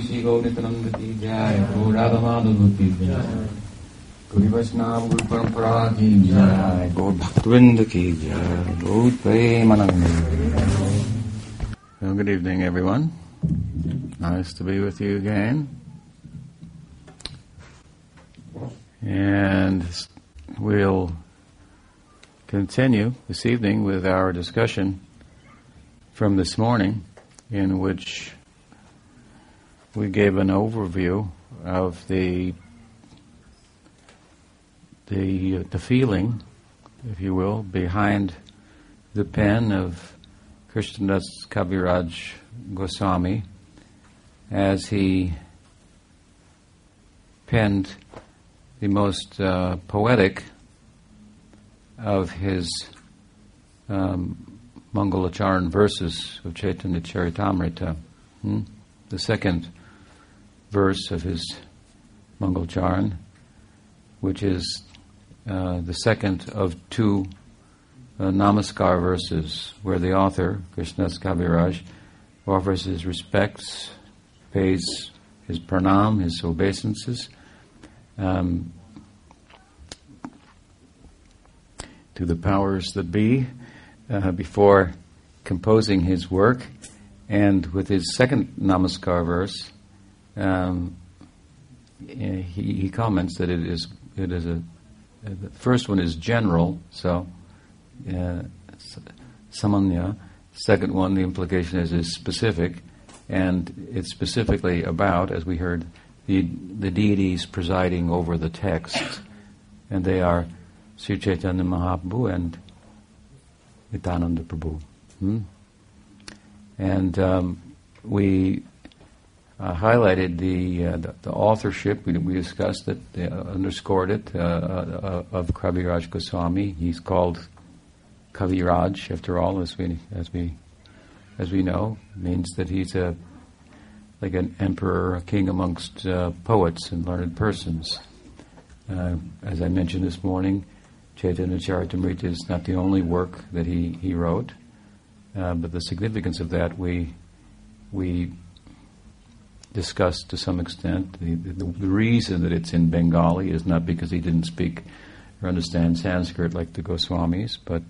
Shri Gaur Nityananda Ki Jai, Gaur Radha Madhava Ki Jai, Gauri Vaishnava Guru Parampara Ki Jai, Gaur Bhaktivinoda Ki Jai, Gaur Premananda. Well, good evening everyone. Nice to be with you again. And we'll continue this evening with our discussion from this morning, in which we gave an overview of the feeling, if you will, behind the pen of Krishnadas Kaviraj Goswami as he penned the most poetic of his Mangalacharan verses of Chaitanya Charitamrita. The second verse of his Mangalacharan, which is the second of two Namaskar verses, where the author, Krishnadas Kaviraj, offers his respects, pays his pranam, his obeisances, to the powers that be, before composing his work. And with his second Namaskar verse, he comments that it is the first one is general, so samanya. Second one, the implication is specific, and it's specifically about, as we heard, the deities presiding over the text, and they are Sri Chaitanya Mahaprabhu and Nityananda Prabhu. And we highlighted the authorship. We discussed it, underscored it, of Kaviraj Goswami. He's called Kaviraj, after all, as we know, means that he's an emperor, a king amongst poets and learned persons. As I mentioned this morning, Chaitanya Charitamrita is not the only work that he wrote. But the significance of that we discussed to some extent. The reason that it's in Bengali is not because he didn't speak or understand Sanskrit like the Goswamis, but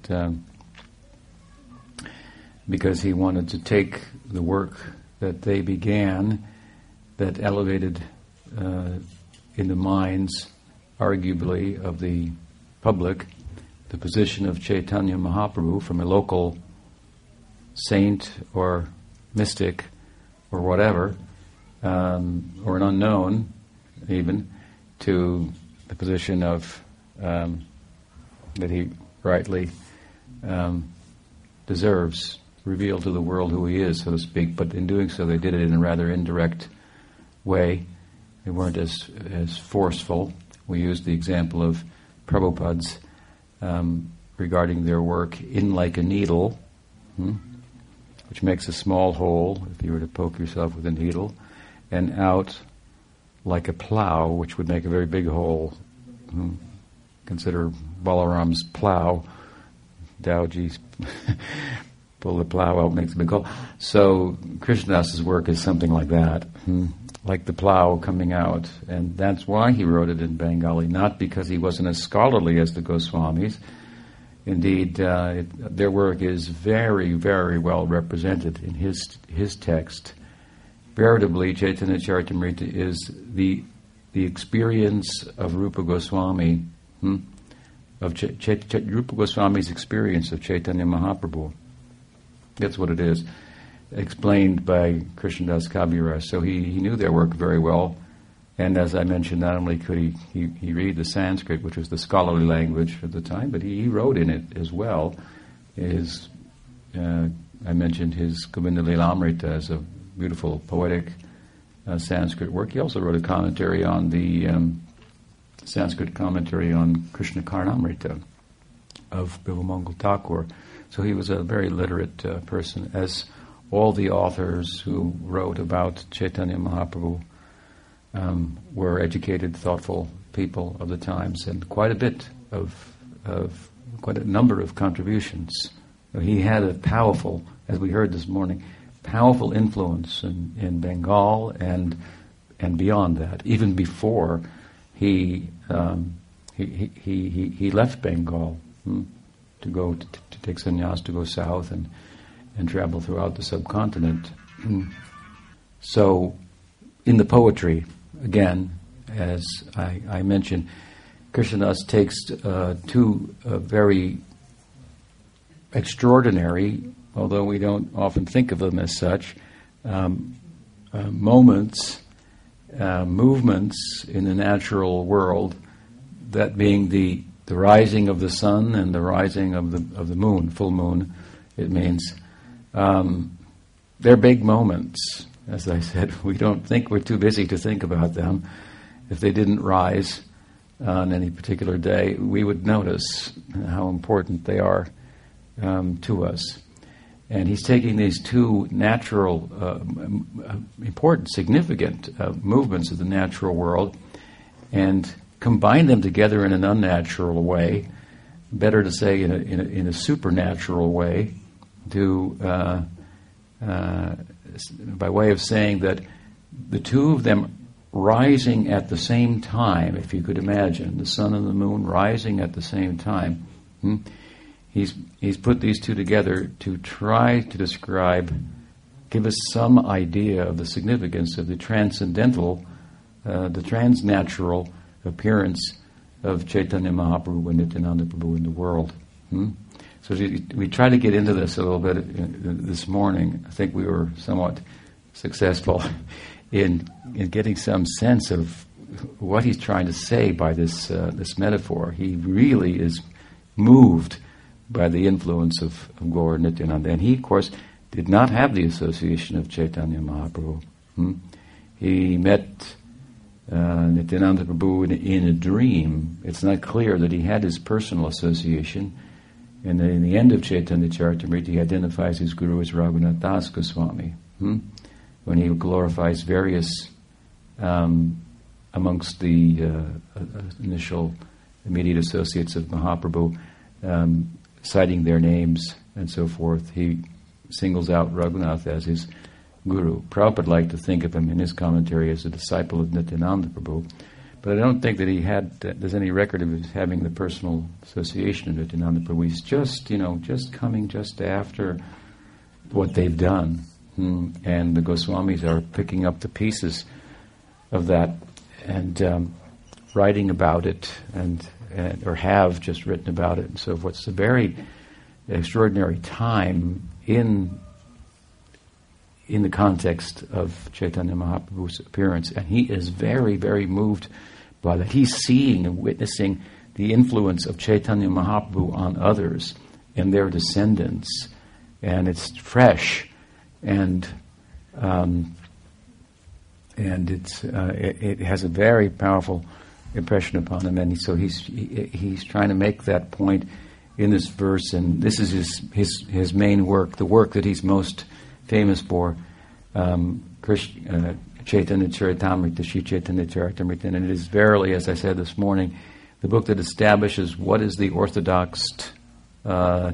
because he wanted to take the work that they began, that elevated in the minds, arguably, of the public, the position of Chaitanya Mahaprabhu from a local saint or mystic or whatever, or an unknown even, to the position of that he rightly deserves, revealed to the world who he is, so to speak. But in doing so, they did it in a rather indirect way. They weren't as forceful. We used the example of Prabhupada's regarding their work in like a needle, which makes a small hole if you were to poke yourself with a needle, and out like a plow, which would make a very big hole. Consider Balaram's plow. Dowji's pull the plow out, makes a big hole. So Krishnadas's work is something like that, like the plow coming out, and that's why he wrote it in Bengali, not because he wasn't as scholarly as the Goswamis. Indeed, their work is very, very well represented in his text. Veritably, Chaitanya Charitamrita is the experience of Rupa Goswami, of Rupa Goswami's experience of Chaitanya Mahaprabhu. That's what it is, explained by Krishnadas Kaviraj. So he knew their work very well, and as I mentioned, not only could he read the Sanskrit, which was the scholarly language at the time, but he wrote in it as well. I mentioned his Govinda Lilamrita as a beautiful poetic Sanskrit work. He also wrote a commentary on the Sanskrit commentary on Krishna Karnamrita of Bilvamangala Thakura. So he was a very literate person, as all the authors who wrote about Chaitanya Mahaprabhu were educated, thoughtful people of the times, and quite a number of contributions. He had a powerful, as we heard this morning, powerful influence in Bengal and beyond that, even before he left Bengal to go to take sannyas, to go south and travel throughout the subcontinent. So, in the poetry, again, as I mentioned, Krishnadas takes two very extraordinary, although we don't often think of them as such, moments, movements in the natural world, that being the rising of the sun and the rising of the moon, full moon, it means. They're big moments. As I said, we don't think, we're too busy to think about them. If they didn't rise on any particular day, we would notice how important they are to us. And he's taking these two natural, important, significant movements of the natural world and combine them together in an unnatural way, better to say in a supernatural way, by way of saying that the two of them rising at the same time, if you could imagine, the sun and the moon rising at the same time, he's put these two together to try to describe, give us some idea of the significance of the transcendental, the transnatural appearance of Chaitanya Mahaprabhu and Nityananda Prabhu in the world. So we tried to get into this a little bit this morning. I think we were somewhat successful in getting some sense of what he's trying to say by this metaphor. He really is moved by the influence of Gaur Nityananda. And he, of course, did not have the association of Chaitanya Mahaprabhu. He met Nityananda Prabhu in a dream. It's not clear that he had his personal association. And in the end of Chaitanya Charitamrita, he identifies his guru as Raghunath Das Goswami, when he glorifies various, amongst the initial immediate associates of Mahaprabhu, citing their names and so forth. He singles out Raghunath as his guru. Prabhupada liked to think of him in his commentary as a disciple of Nityananda Prabhu. But I don't think that he had, there's any record of his having the personal association of Nityananda Prabhu. He's just, just coming just after what they've done. And the Goswamis are picking up the pieces of that and writing about it and or have just written about it and so forth. It's a very extraordinary time in the context of Chaitanya Mahaprabhu's appearance, and he is very, very moved by that. He's seeing and witnessing the influence of Chaitanya Mahaprabhu on others and their descendants, and it's fresh, and it's it has a very powerful impression upon him, and so he's trying to make that point in this verse, and this is his main work, the work that he's most famous for, Chaitanya Charitamrita, Sri Chaitanya Charitamrita, and it is verily, as I said this morning, the book that establishes what is the orthodox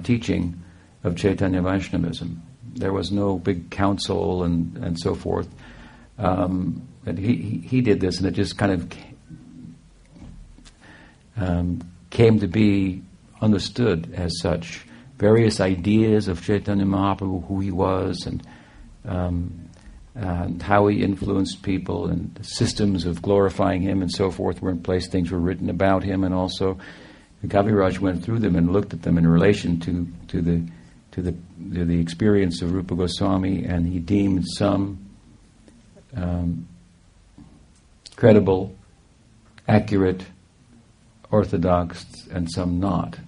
teaching of Chaitanya Vaishnavism. There was no big council and so forth, and he did this, and it just kind of came to be understood as such. Various ideas of Chaitanya Mahaprabhu, who he was, and how he influenced people, and systems of glorifying him, and so forth, were in place. Things were written about him, and also Kaviraj went through them and looked at them in relation to the experience of Rupa Goswami, and he deemed some credible, accurate, orthodox, and some not.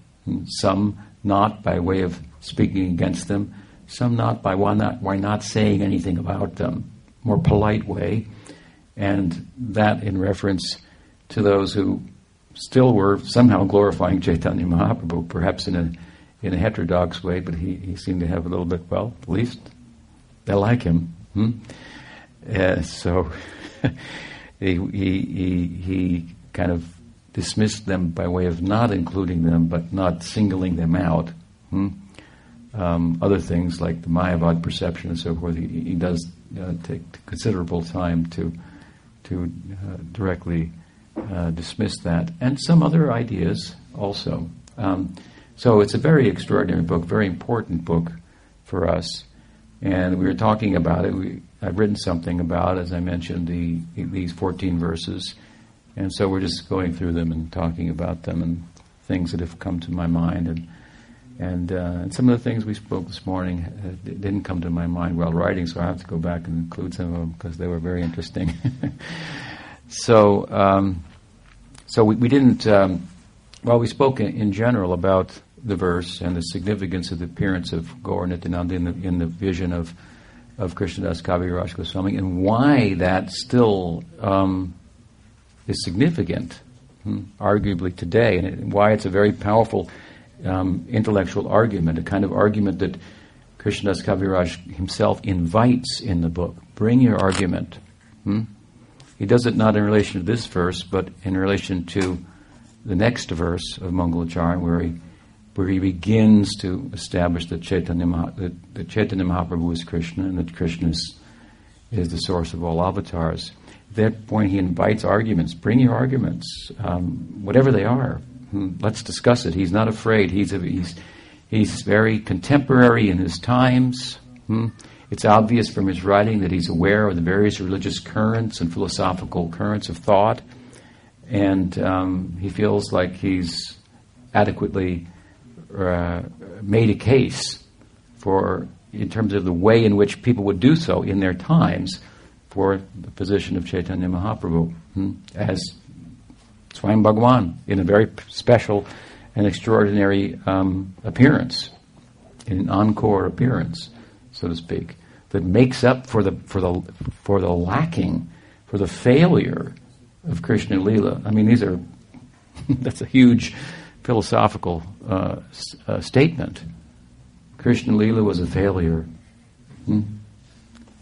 Some not by way of speaking against them, some not by why not saying anything about them, more polite way, and that in reference to those who still were somehow glorifying Chaitanya Mahaprabhu, perhaps in a heterodox way, but he seemed to have a little bit, well, at least they like him. So he kind of dismissed them by way of not including them, but not singling them out. other things like the Mayavad perception and so forth, he does take considerable time to directly dismiss that, and some other ideas also. So it's a very extraordinary book, very important book for us. And we were talking about it. I've written something about, as I mentioned, these 14 verses. And so we're just going through them and talking about them and things that have come to my mind. And some of the things we spoke this morning didn't come to my mind while writing, so I have to go back and include some of them because they were very interesting. So we didn't... we spoke in general about the verse and the significance of the appearance of Gaur Nityananda in the vision of Krishnadas Kaviraj Goswami, and why that still is significant, arguably today, and why it's a very powerful intellectual argument, a kind of argument that Krishnadas Kaviraj himself invites in the book. Bring your argument. He does it not in relation to this verse, but in relation to the next verse of Mangalacharya, where he begins to establish that Chaitanya Mahaprabhu is Krishna and that Krishna is the source of all avatars. At that point, he invites arguments. Bring your arguments, whatever they are. Let's discuss it. He's not afraid. He's very contemporary in his times. It's obvious from his writing that he's aware of the various religious currents and philosophical currents of thought, and he feels like he's adequately made a case for, in terms of the way in which people would do so in their times, for the position of Chaitanya Mahaprabhu as Swayam Bhagavan in a very special and extraordinary appearance, an encore appearance, so to speak, that makes up for the lacking, for the failure of Krishna Leela. I mean, these are that's a huge philosophical statement. Krishna Leela was a failure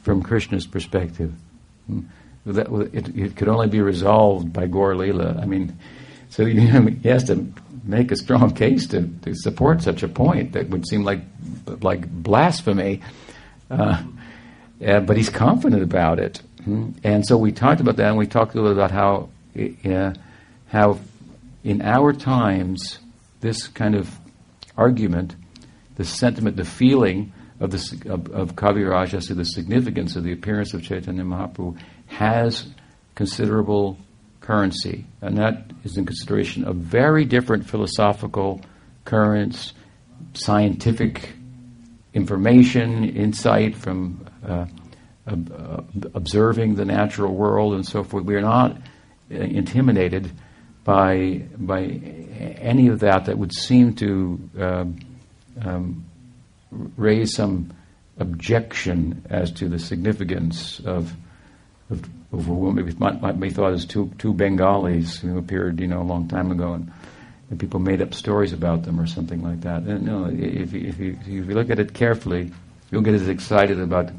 from Krishna's perspective. It could only be resolved by Gaur Leela. I mean, so he has to make a strong case to support such a point that would seem like blasphemy, but he's confident about it. And so we talked about that, and we talked a little about how in our times this kind of argument, the sentiment, the feeling of Kaviraj as to the significance of the appearance of Chaitanya Mahaprabhu has considerable currency, and that is in consideration of very different philosophical currents, scientific information, insight from observing the natural world and so forth. We are not intimidated by any of that would seem to raise some objection as to the significance of what might be thought as two Bengalis who appeared, a long time ago, and people made up stories about them or something like that. And no, if you look at it carefully, you'll get as excited about it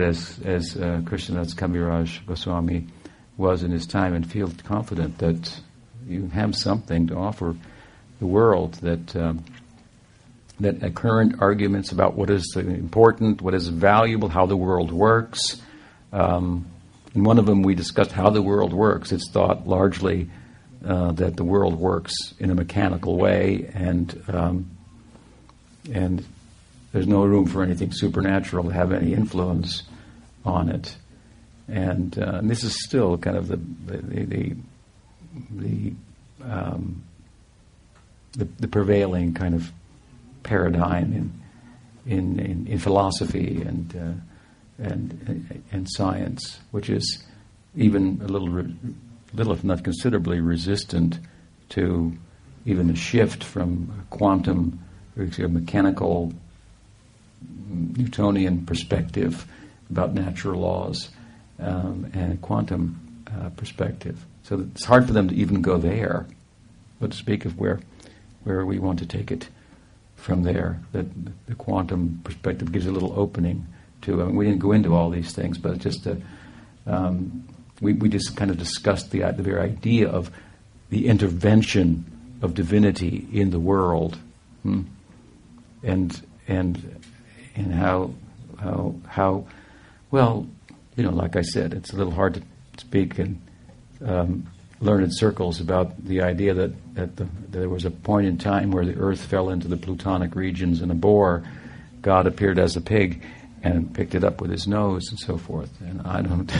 as Krishnadas Kaviraj Goswami was in his time, and feel confident that you have something to offer the world, that current arguments about what is important, what is valuable, how the world works. In one of them we discussed how the world works. It's thought largely that the world works in a mechanical way, and there's no room for anything supernatural to have any influence on it, and this is still kind of the prevailing kind of paradigm in philosophy and science, which is even a little if not considerably resistant to even a shift from quantum or mechanical Newtonian perspective about natural laws and quantum perspective. So it's hard for them to even go there, but to speak of where we want to take it from there, that the quantum perspective gives a little opening to. I mean, we didn't go into all these things, but just we just kind of discussed the very idea of the intervention of divinity in the world, and and how well, you know, like I said, it's a little hard to speak and learn in circles about the idea that there was a point in time where the earth fell into the plutonic regions in a boar, God appeared as a pig and picked it up with his nose and so forth. And I don't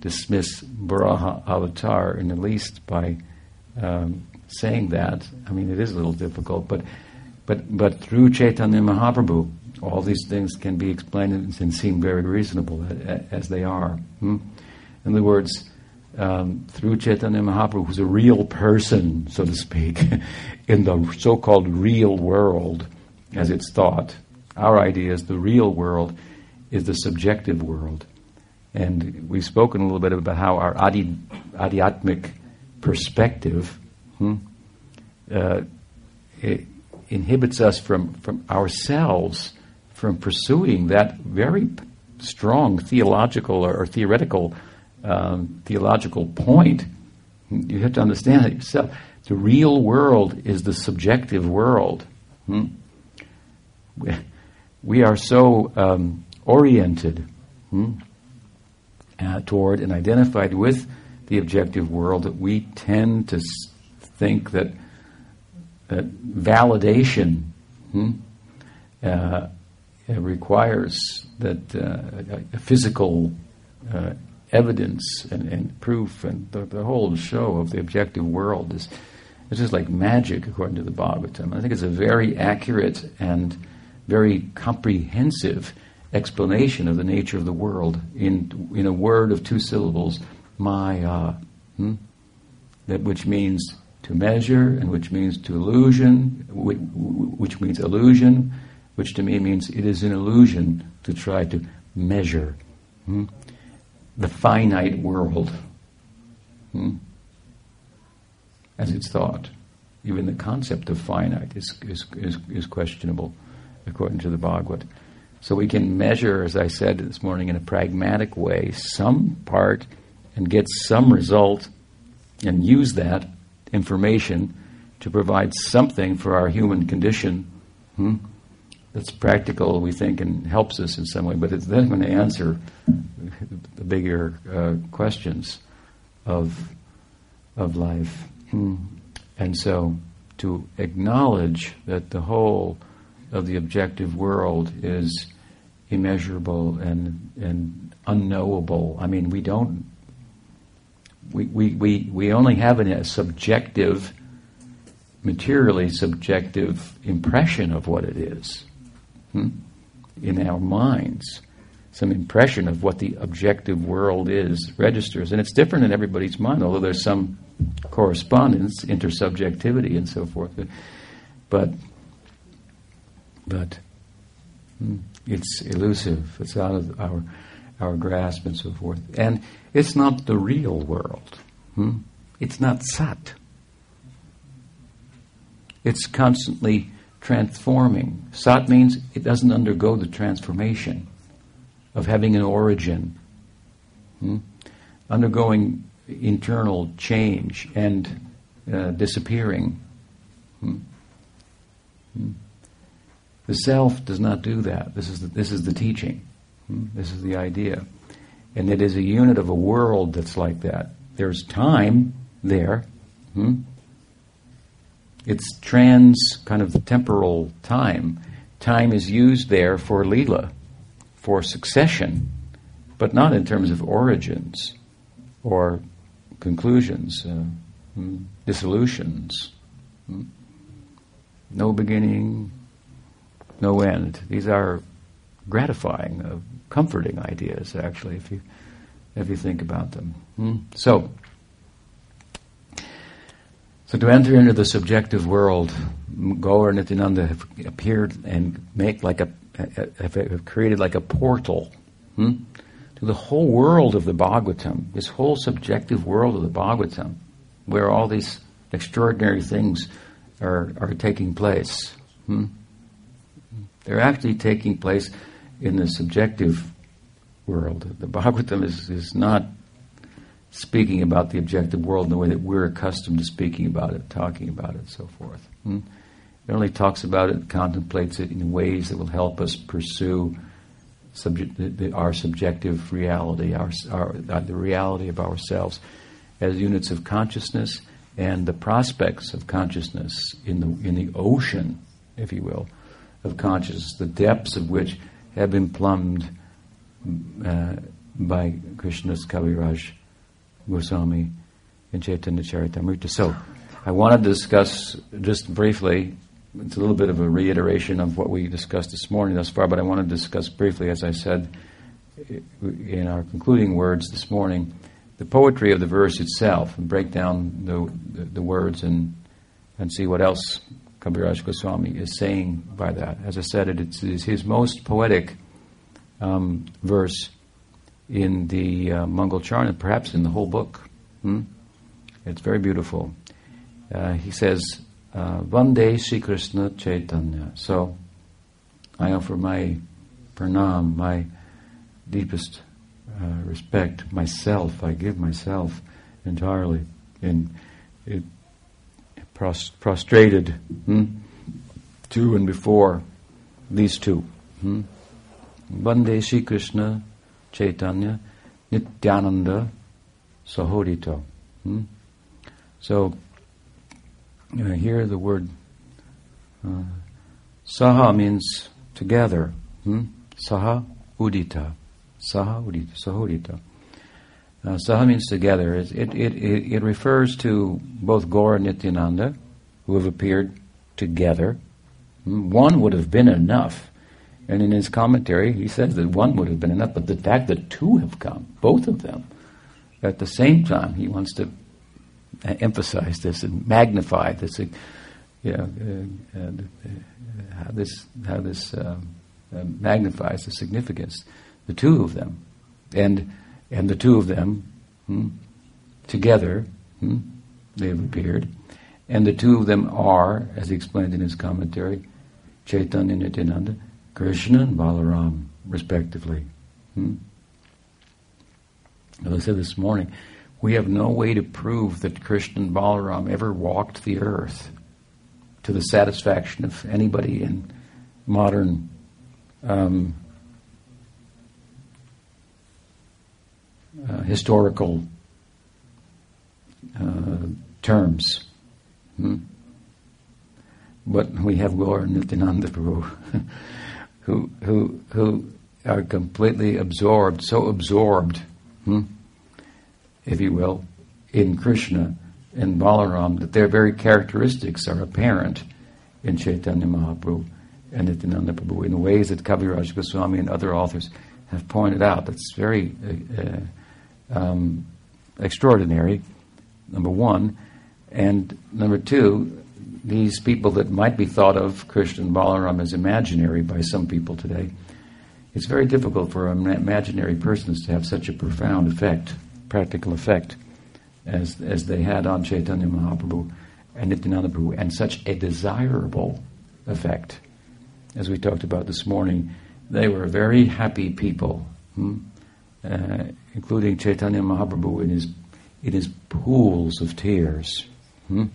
dismiss Varaha avatar in the least by saying that. I mean, it is a little difficult, but through Chaitanya Mahaprabhu, all these things can be explained and seem very reasonable as they are. In other words, through Chaitanya Mahaprabhu, who's a real person, so to speak, in the so-called real world, as it's thought. Our idea is the real world is the subjective world. And we've spoken a little bit about how our adhyatmic perspective it inhibits us from ourselves from pursuing that very strong theological or theoretical theological point. You have to understand that yourself. The real world is the subjective world. We are so oriented toward and identified with the objective world that we tend to think that validation requires that physical evidence and proof, and the whole show of the objective world is, it's just like magic, according to the Bhagavatam. I think it's a very accurate and very comprehensive explanation of the nature of the world in a word of two syllables, Maya, that which means to measure, and which means to illusion, which means illusion, which to me means it is an illusion to try to measure the finite world as it's thought. Even the concept of finite is questionable, according to the Bhagavad. So we can measure, as I said this morning, in a pragmatic way, some part and get some result and use that information to provide something for our human condition that's practical, we think, and helps us in some way. But it's then going to answer the bigger questions of life. And so to acknowledge that the whole of the objective world is immeasurable and unknowable. I mean, we only have a subjective, materially subjective impression of what it is in our minds. Some impression of what the objective world is registers, and it's different in everybody's mind, although there's some correspondence, intersubjectivity and so forth. But it's elusive. It's out of our grasp and so forth. And it's not the real world. It's not sat. It's constantly transforming. Sat means it doesn't undergo the transformation of having an origin, undergoing internal change and disappearing. The self does not do that. This is the teaching. This is the idea. And it is a unit of a world that's like that. There's time there. It's kind of temporal time. Time is used there for Leela, for succession, but not in terms of origins or conclusions, dissolutions. No beginning, no end. These are gratifying, comforting ideas, actually, if you think about them. So to enter into the subjective world, Gaur and Nityananda have appeared and have created like a portal to the whole world of the Bhagavatam, this whole subjective world of the Bhagavatam, where all these extraordinary things are taking place. They're actually taking place in the subjective world. The Bhagavatam is not speaking about the objective world in the way that we're accustomed to speaking about it, talking about it, so forth. It only talks about it, contemplates it in ways that will help us pursue our subjective reality, the reality of ourselves as units of consciousness, and the prospects of consciousness in the ocean, if you will, of consciousness, the depths of which have been plumbed by Krishnadas Kaviraj Goswami and Chaitanya Charitamrita. So, I wanted to discuss just briefly, it's a little bit of a reiteration of what we discussed this morning thus far, but I want to discuss briefly, as I said in our concluding words this morning, the poetry of the verse itself, and break down the words and see what else Kaviraj Goswami is saying by that. As I said, it is his most poetic verse in the Mangal Charna, perhaps in the whole book. It's very beautiful. He says, Vande Sri Krishna Chaitanya. So, I offer my pranam, my deepest respect, myself. I give myself entirely in it, prostrated to and before these two. Vande Sri Krishna Chaitanya Nityananda Sahodito. So, here the word saha means together. Saha udita. Saha udita. Sahodita. Saha means together. It refers to both Gaura and Nityananda, who have appeared together. One would have been enough. And in his commentary, he says that one would have been enough, but the fact that two have come, both of them, at the same time, he wants to emphasize this and magnify this, how this magnifies the significance, the two of them, and the two of them together, they have appeared, and the two of them are, as he explained in his commentary, Chaitanya and Nityananda, Krishna and Balaram, respectively. As I said this morning, we have no way to prove that Krishna and Balaram ever walked the earth to the satisfaction of anybody in modern historical terms. But we have Gaura and Nityananda Prabhu who are completely absorbed, so absorbed, if you will, in Krishna and Balaram, that their very characteristics are apparent in Chaitanya Mahaprabhu and Nityananda Prabhu in ways that Kaviraj Goswami and other authors have pointed out. That's very extraordinary, number one. And number two, these people that might be thought of, Krishna and Balaram, as imaginary by some people today, it's very difficult for imaginary persons to have such a profound effect, practical effect, as they had on Chaitanya Mahaprabhu and Nityananda Prabhu, and such a desirable effect. As we talked about this morning, they were very happy people, including Chaitanya Mahaprabhu in his pools of tears, in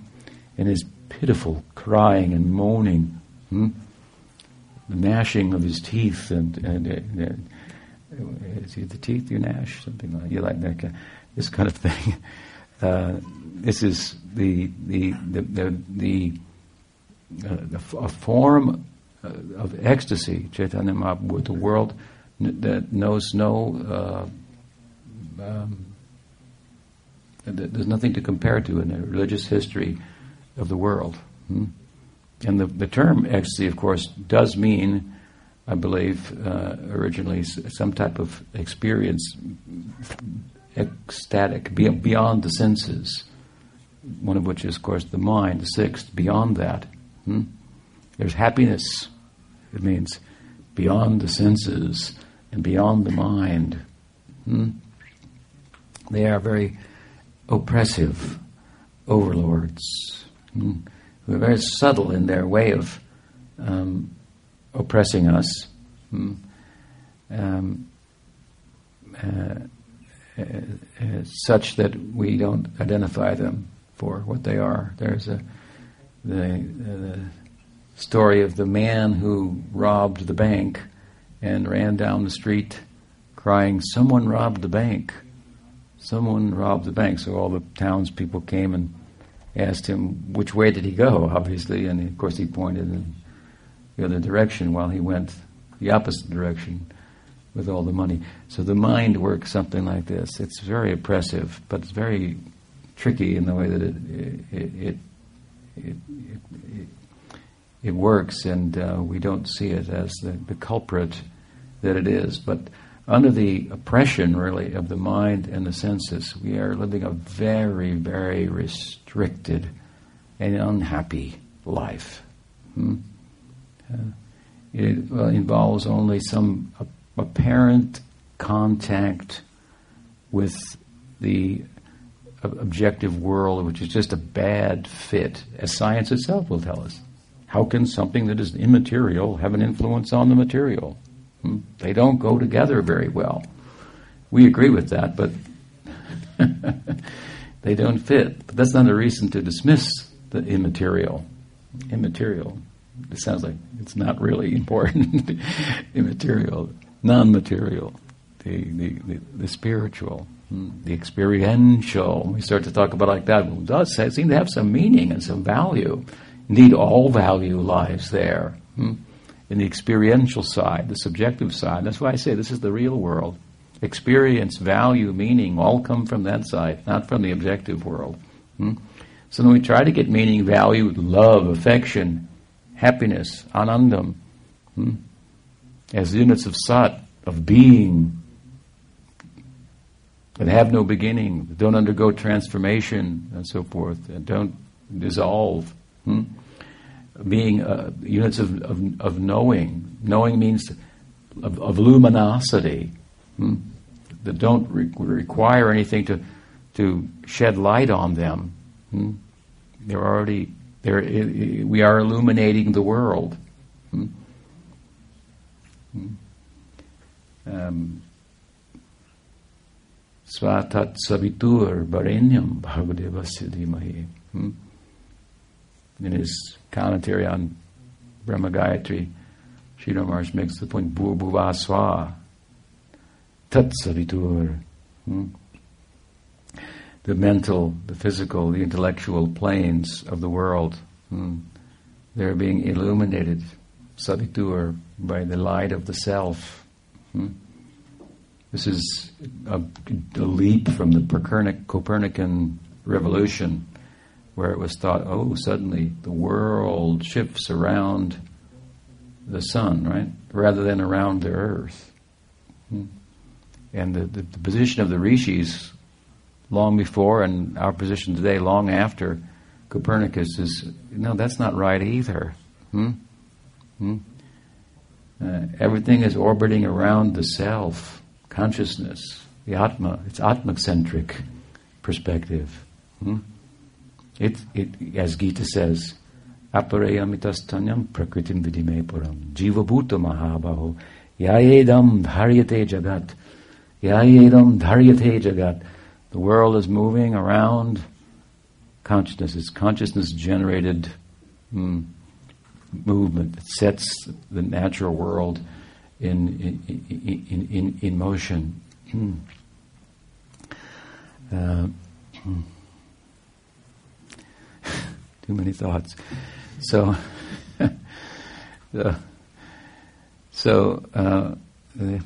his pitiful crying and moaning, the gnashing of his teeth, and is it the teeth you gnash, something like you like that kind, this kind of thing. This is a form of ecstasy, Chaitanya Mahaprabhu, with the world that knows no. There's nothing to compare to in the religious history of the world, and the term ecstasy, of course, does mean, I believe, originally some type of experience, ecstatic, beyond the senses, one of which is, of course, the mind, the sixth, beyond that. There's happiness. It means beyond the senses and beyond the mind. They are very oppressive overlords, who are very subtle in their way of oppressing us, such that we don't identify them for what they are. There's a the story of the man who robbed the bank and ran down the street crying, "Someone robbed the bank. Someone robbed the bank." So all the townspeople came and asked him which way did he go, obviously, and of course he pointed in the other direction while he went the opposite direction with all the money. So the mind works something like this. It's very oppressive, but it's very tricky in the way that it works, and we don't see it as the culprit that it is. But under the oppression, really, of the mind and the senses, we are living a very, very restricted and unhappy life. It involves only some apparent contact with the objective world, which is just a bad fit, as science itself will tell us. How can something that is immaterial have an influence on the material? They don't go together very well. We agree with that, but they don't fit. But that's not a reason to dismiss the immaterial. Immaterial. It sounds like it's not really important. Immaterial, non-material, the spiritual, the experiential. We start to talk about it like that. It does seem to have some meaning and some value. Indeed, all value lies there. In the experiential side, the subjective side. That's why I say this is the real world. Experience, value, meaning all come from that side, not from the objective world. So when we try to get meaning, value, love, affection, happiness, anandam, as units of sat, of being, that have no beginning, that don't undergo transformation, and so forth, and don't dissolve, being units of knowing. Knowing means of luminosity, that don't require anything to shed light on them. They're already there. We are illuminating the world. Svatat savitur barenyam bhargadevasya dhimahi. In his commentary on Brahma Gayatri, Sridhar Maharaj makes the point, bhuvasva swa tat savitur. The mental, the physical, the intellectual planes of the world, they're being illuminated, savitur, by the light of the self. This is a leap from the Copernican revolution, where it was thought, suddenly the world shifts around the sun, right? Rather than around the earth. And the position of the rishis long before, and our position today long after Copernicus, is, no, that's not right either. Everything is orbiting around the self, consciousness, the Atma. It's Atma-centric perspective. It, as Gita says, apareyamitastanyam prakritim vidime puram jiva bhuta mahabaho yaedam dharyate jagat yaedam dharyate jagat. The world is moving around consciousness. It's consciousness-generated movement that sets the natural world in motion. Too many thoughts. So, what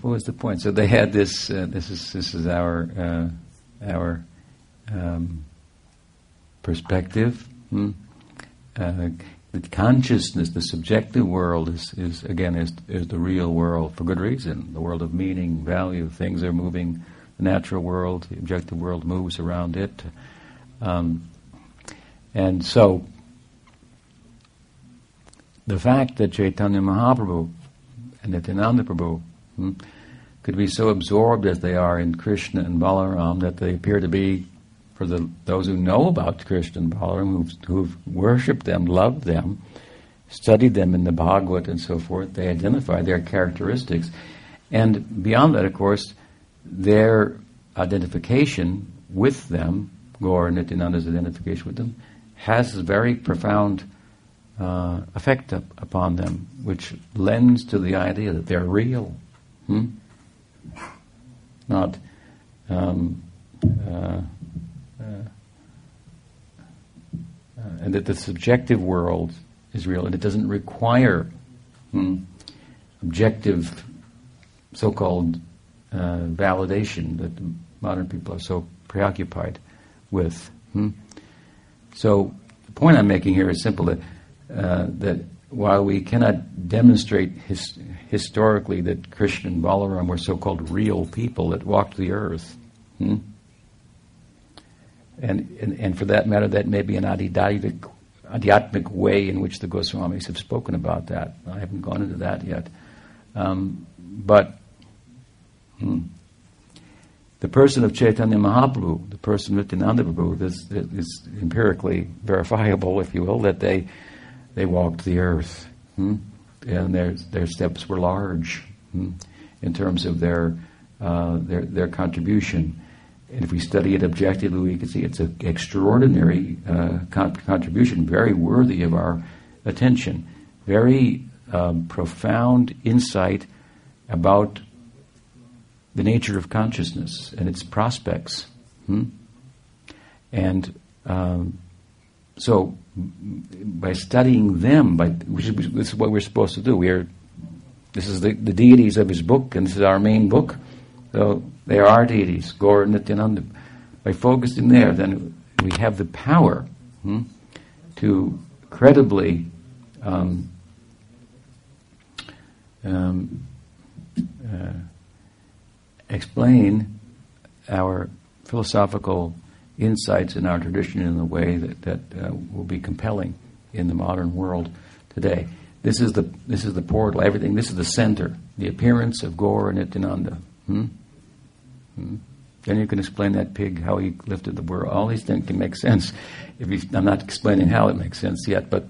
was the point? So they had this. This is our perspective. The consciousness, the subjective world, is the real world for good reason. The world of meaning, value, things are moving. The natural world, the objective world, moves around it. And so, the fact that Chaitanya Mahaprabhu and Nityananda Prabhu could be so absorbed as they are in Krishna and Balaram that they appear to be, for those who know about Krishna and Balaram, who've worshipped them, loved them, studied them in the Bhagavad and so forth, they identify their characteristics. And beyond that, of course, their identification with them, Gaur and Nityananda's identification with them, has very profound effect upon them, which lends to the idea that they're real. Not and that the subjective world is real, and it doesn't require objective so-called validation that modern people are so preoccupied with. So the point I'm making here is simple, that while we cannot demonstrate historically that Krishna and Balaram were so-called real people that walked the earth, and for that matter, that may be an adhyatmic way in which the Goswamis have spoken about that. I haven't gone into that yet. But the person of Chaitanya Mahaprabhu, the person of Nityananda Prabhu, this is empirically verifiable, if you will, that they walked the earth, and their steps were large in terms of their contribution. And if we study it objectively, we can see it's an extraordinary contribution, very worthy of our attention, very profound insight about the nature of consciousness and its prospects. And so by studying them, this is what we're supposed to do. This is the deities of his book, and this is our main book. So they are our deities, Gaur and Nityananda. By focusing there, then we have the power to credibly explain our philosophical insights in our tradition in a way that will be compelling in the modern world today. This is the portal, everything. This is the center, the appearance of Gaur and Nityananda. Then you can explain that pig, how he lifted the world. All these things can make sense. I'm not explaining how it makes sense yet, but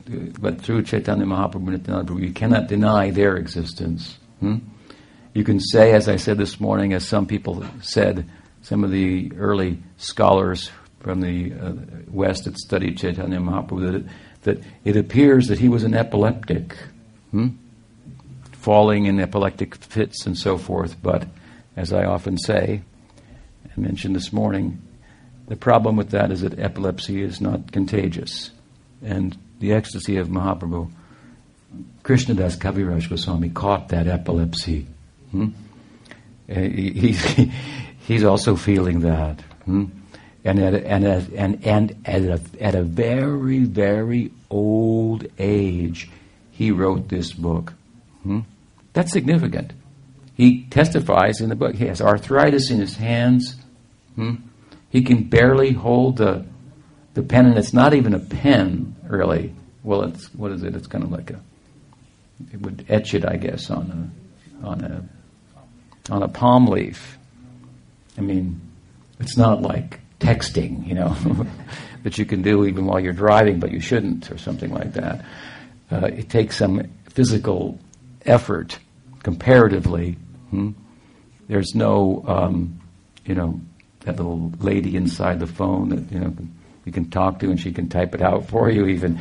through Chaitanya Mahaprabhu and Nityananda Prabhu, you cannot deny their existence. You can say, as I said this morning, as some people said, some of the early scholars from the West that studied Chaitanya Mahaprabhu, that it appears that he was an epileptic, falling in epileptic fits and so forth, but as I often say, I mentioned this morning, the problem with that is that epilepsy is not contagious. And the ecstasy of Mahaprabhu, Krishnadas Kaviraj Goswami caught that epilepsy. He's also feeling that. And at a very, very old age, he wrote this book. That's significant. He testifies in the book. He has arthritis in his hands. He can barely hold the pen, and it's not even a pen, really. Well, it's what is it? It's kind of like it would etch it, I guess, on a palm leaf. I mean, it's not like texting, that you can do even while you're driving, but you shouldn't, or something like that. It takes some physical effort, comparatively. There's no, that little lady inside the phone that you can talk to and she can type it out for you. Even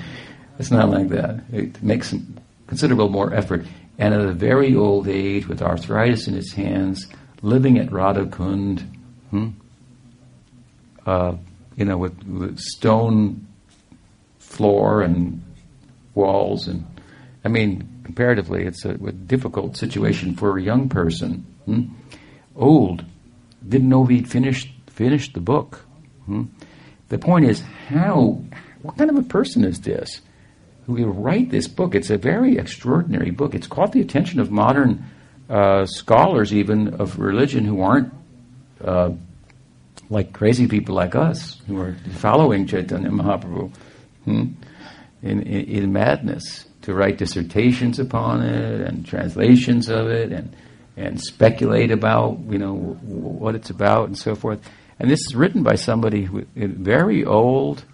it's not like that. It makes some considerable more effort. And at a very old age, with arthritis in his hands, living at Radhakund, with stone floor and walls, and I mean, comparatively, it's a difficult situation for a young person. Old, didn't know he'd finished the book. The point is, what kind of a person is this who will write this book? It's a very extraordinary book. It's caught the attention of modern scholars, even of religion, who aren't like crazy people like us, who are following Chaitanya Mahaprabhu in madness, to write dissertations upon it and translations of it and speculate about what it's about and so forth. And this is written by somebody who is very old,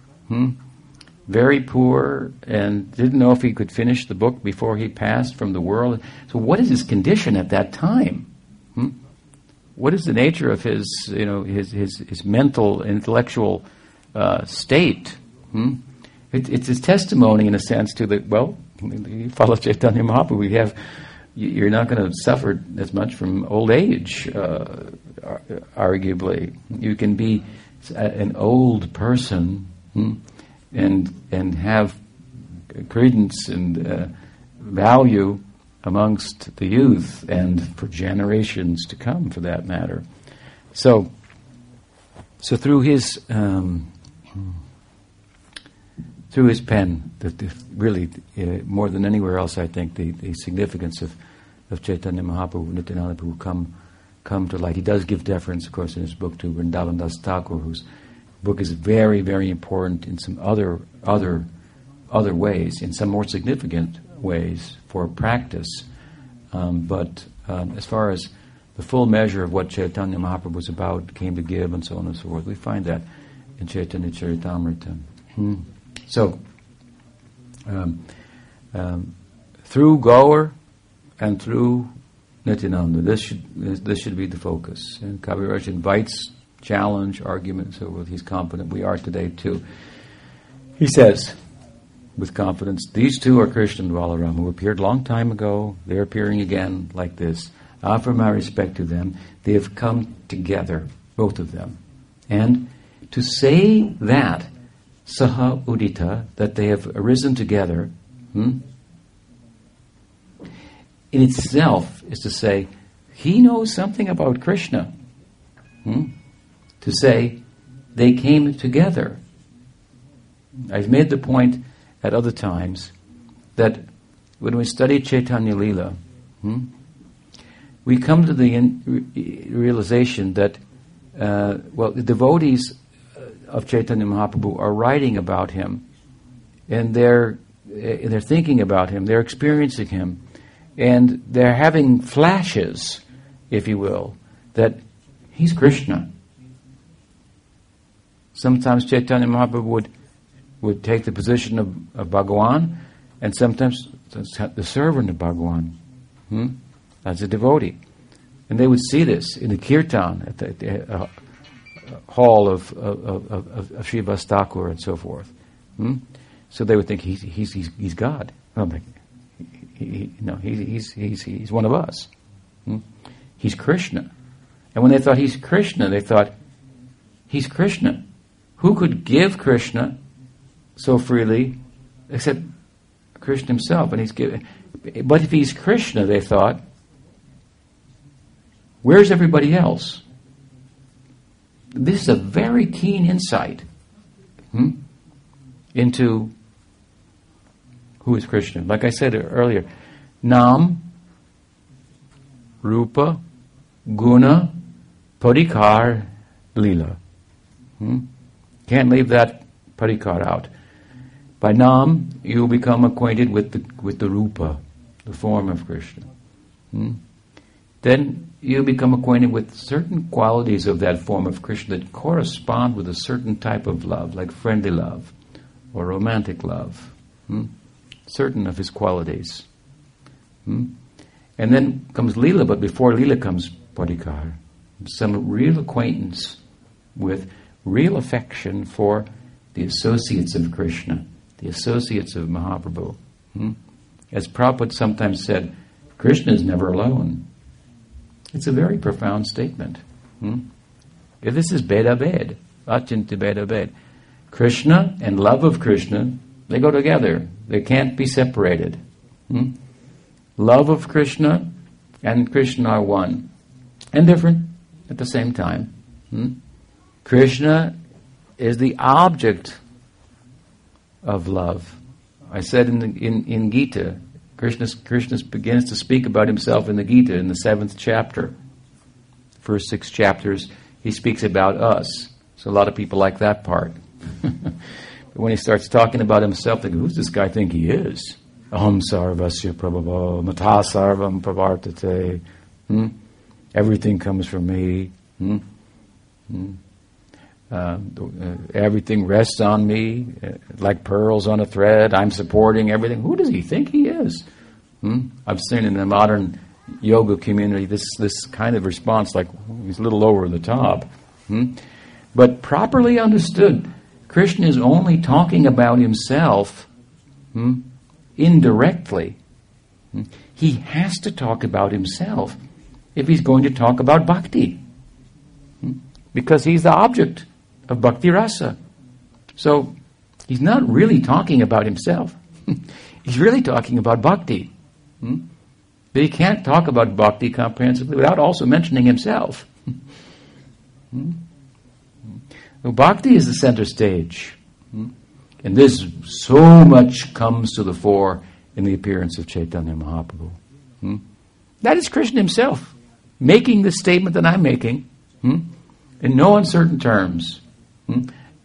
very poor, and didn't know if he could finish the book before he passed from the world. So what is his condition at that time? What is the nature of his his mental, intellectual state? It's his testimony, in a sense, to that, well, you follow Chaitanya Mahaprabhu, we have, you're not going to suffer as much from old age, arguably. You can be an old person and have credence and value amongst the youth and for generations to come, for that matter. So through his pen, really more than anywhere else, I think the significance of Chaitanya Mahaprabhu, Nityananda Prabhu come to light. He does give deference, of course, in his book to Vrindavan Das Takur, whose book is very, very important in some other ways, in some more significant ways for practice. But as far as the full measure of what Chaitanya Mahaprabhu was about, came to give, and so on and so forth, we find that in Chaitanya Charitamrita. So, through Gaur and through Nityananda, this should be the focus. And Kaviraj invites challenge, argument, so forth. He's confident. We are today too. He says, with confidence, these two are Krishna and Balaram, who appeared long time ago. They're appearing again like this. Offer my respect to them. They have come together, both of them. And to say that, saha udita, that they have arisen together, in itself is to say, he knows something about Krishna. To say, they came together. I've made the point at other times that when we study Chaitanya Lila, we come to the realization that, the devotees of Chaitanya Mahaprabhu are writing about him, and they're thinking about him, they're experiencing him, and they're having flashes, if you will, that he's Krishna. Sometimes Chaitanya Mahaprabhu would take the position of Bhagawan, and sometimes the servant of Bhagawan, as a devotee. And they would see this in the kirtan at the hall of Srivasa Thakur and so forth. So they would think he's God. He's one of us. He's Krishna. And when they thought he's Krishna, they thought he's Krishna. Who could give Krishna so freely, except Krishna himself? And but if he's Krishna, they thought, where's everybody else? This is a very keen insight into who is Krishna. Like I said earlier, Nam, Rupa, Guna, Parikar, Lila. Can't leave that Parikar out. By Nam, you become acquainted with the Rupa, the form of Krishna. Then you become acquainted with certain qualities of that form of Krishna that correspond with a certain type of love, like friendly love or romantic love. Certain of his qualities. And then comes Leela, but before Leela comes Parikar. Some real acquaintance with real affection for the associates of Krishna, the associates of Mahaprabhu. As Prabhupada sometimes said, Krishna is never alone. It's a very profound statement. This is Beda Bed, Achinti Beda Bed. Krishna and love of Krishna, they go together. They can't be separated. Love of Krishna and Krishna are one and different at the same time. Krishna is the object of love. I said in Gita, Krishna begins to speak about himself in the Gita, in the 7th chapter. First 6 chapters, he speaks about us. So a lot of people like that part. But when he starts talking about himself, they go, who's this guy think he is? Aham sarvasya prabhava, matā sarvam pravartate. Everything comes from me. Everything rests on me, like pearls on a thread. I'm supporting everything. Who does he think he is? I've seen in the modern yoga community this kind of response, like he's a little over the top. But properly understood, Krishna is only talking about himself indirectly. He has to talk about himself if he's going to talk about bhakti, because he's the object of bhakti rasa. So he's not really talking about himself. He's really talking about bhakti. But he can't talk about bhakti comprehensively without also mentioning himself. So bhakti is the center stage. And this so much comes to the fore in the appearance of Chaitanya Mahaprabhu. That is Krishna himself making the statement that I'm making in no uncertain terms.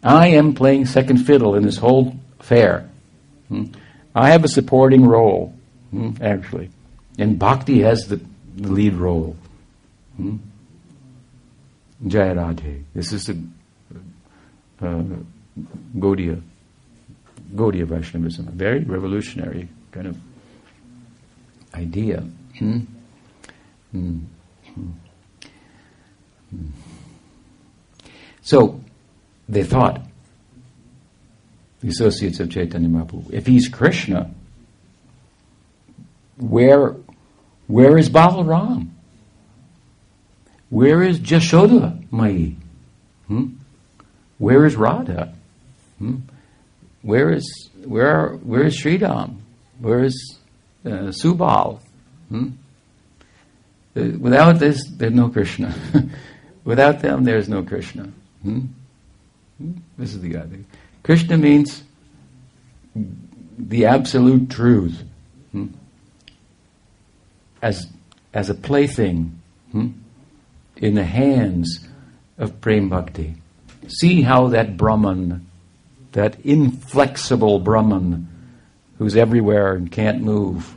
I am playing second fiddle in this whole affair. I have a supporting role, actually. And bhakti has the lead role. Jaya Radhe. This is the Gaudiya Vaishnavism, a very revolutionary kind of idea. So they thought, the associates of Chaitanya Mahaprabhu, if he's Krishna, where is Balaram? Where is Yashoda Mai? Where is Radha? Where is Sridham? Where is Subal? Without this, there's no Krishna. Without them, there's no Krishna. This is the idea. Krishna means the absolute truth as a plaything in the hands of Prem Bhakti. See how that Brahman, that inflexible Brahman, who's everywhere and can't move,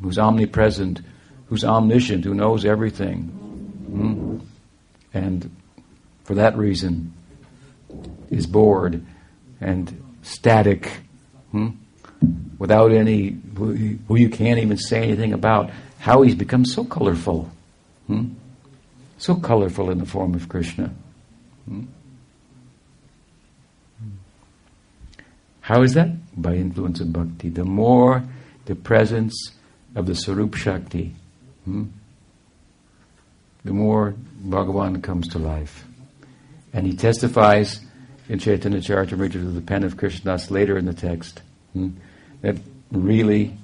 who's omnipresent, who's omniscient, who knows everything. And for that reason is bored and static, without any, who you can't even say anything about, how he's become so colorful. So colorful in the form of Krishna. How is that? By influence of bhakti. The more the presence of the Sarup Shakti, the more Bhagavan comes to life. And he testifies in Chaitanya Charitamrita to the pen of Krishnadas later in the text, that really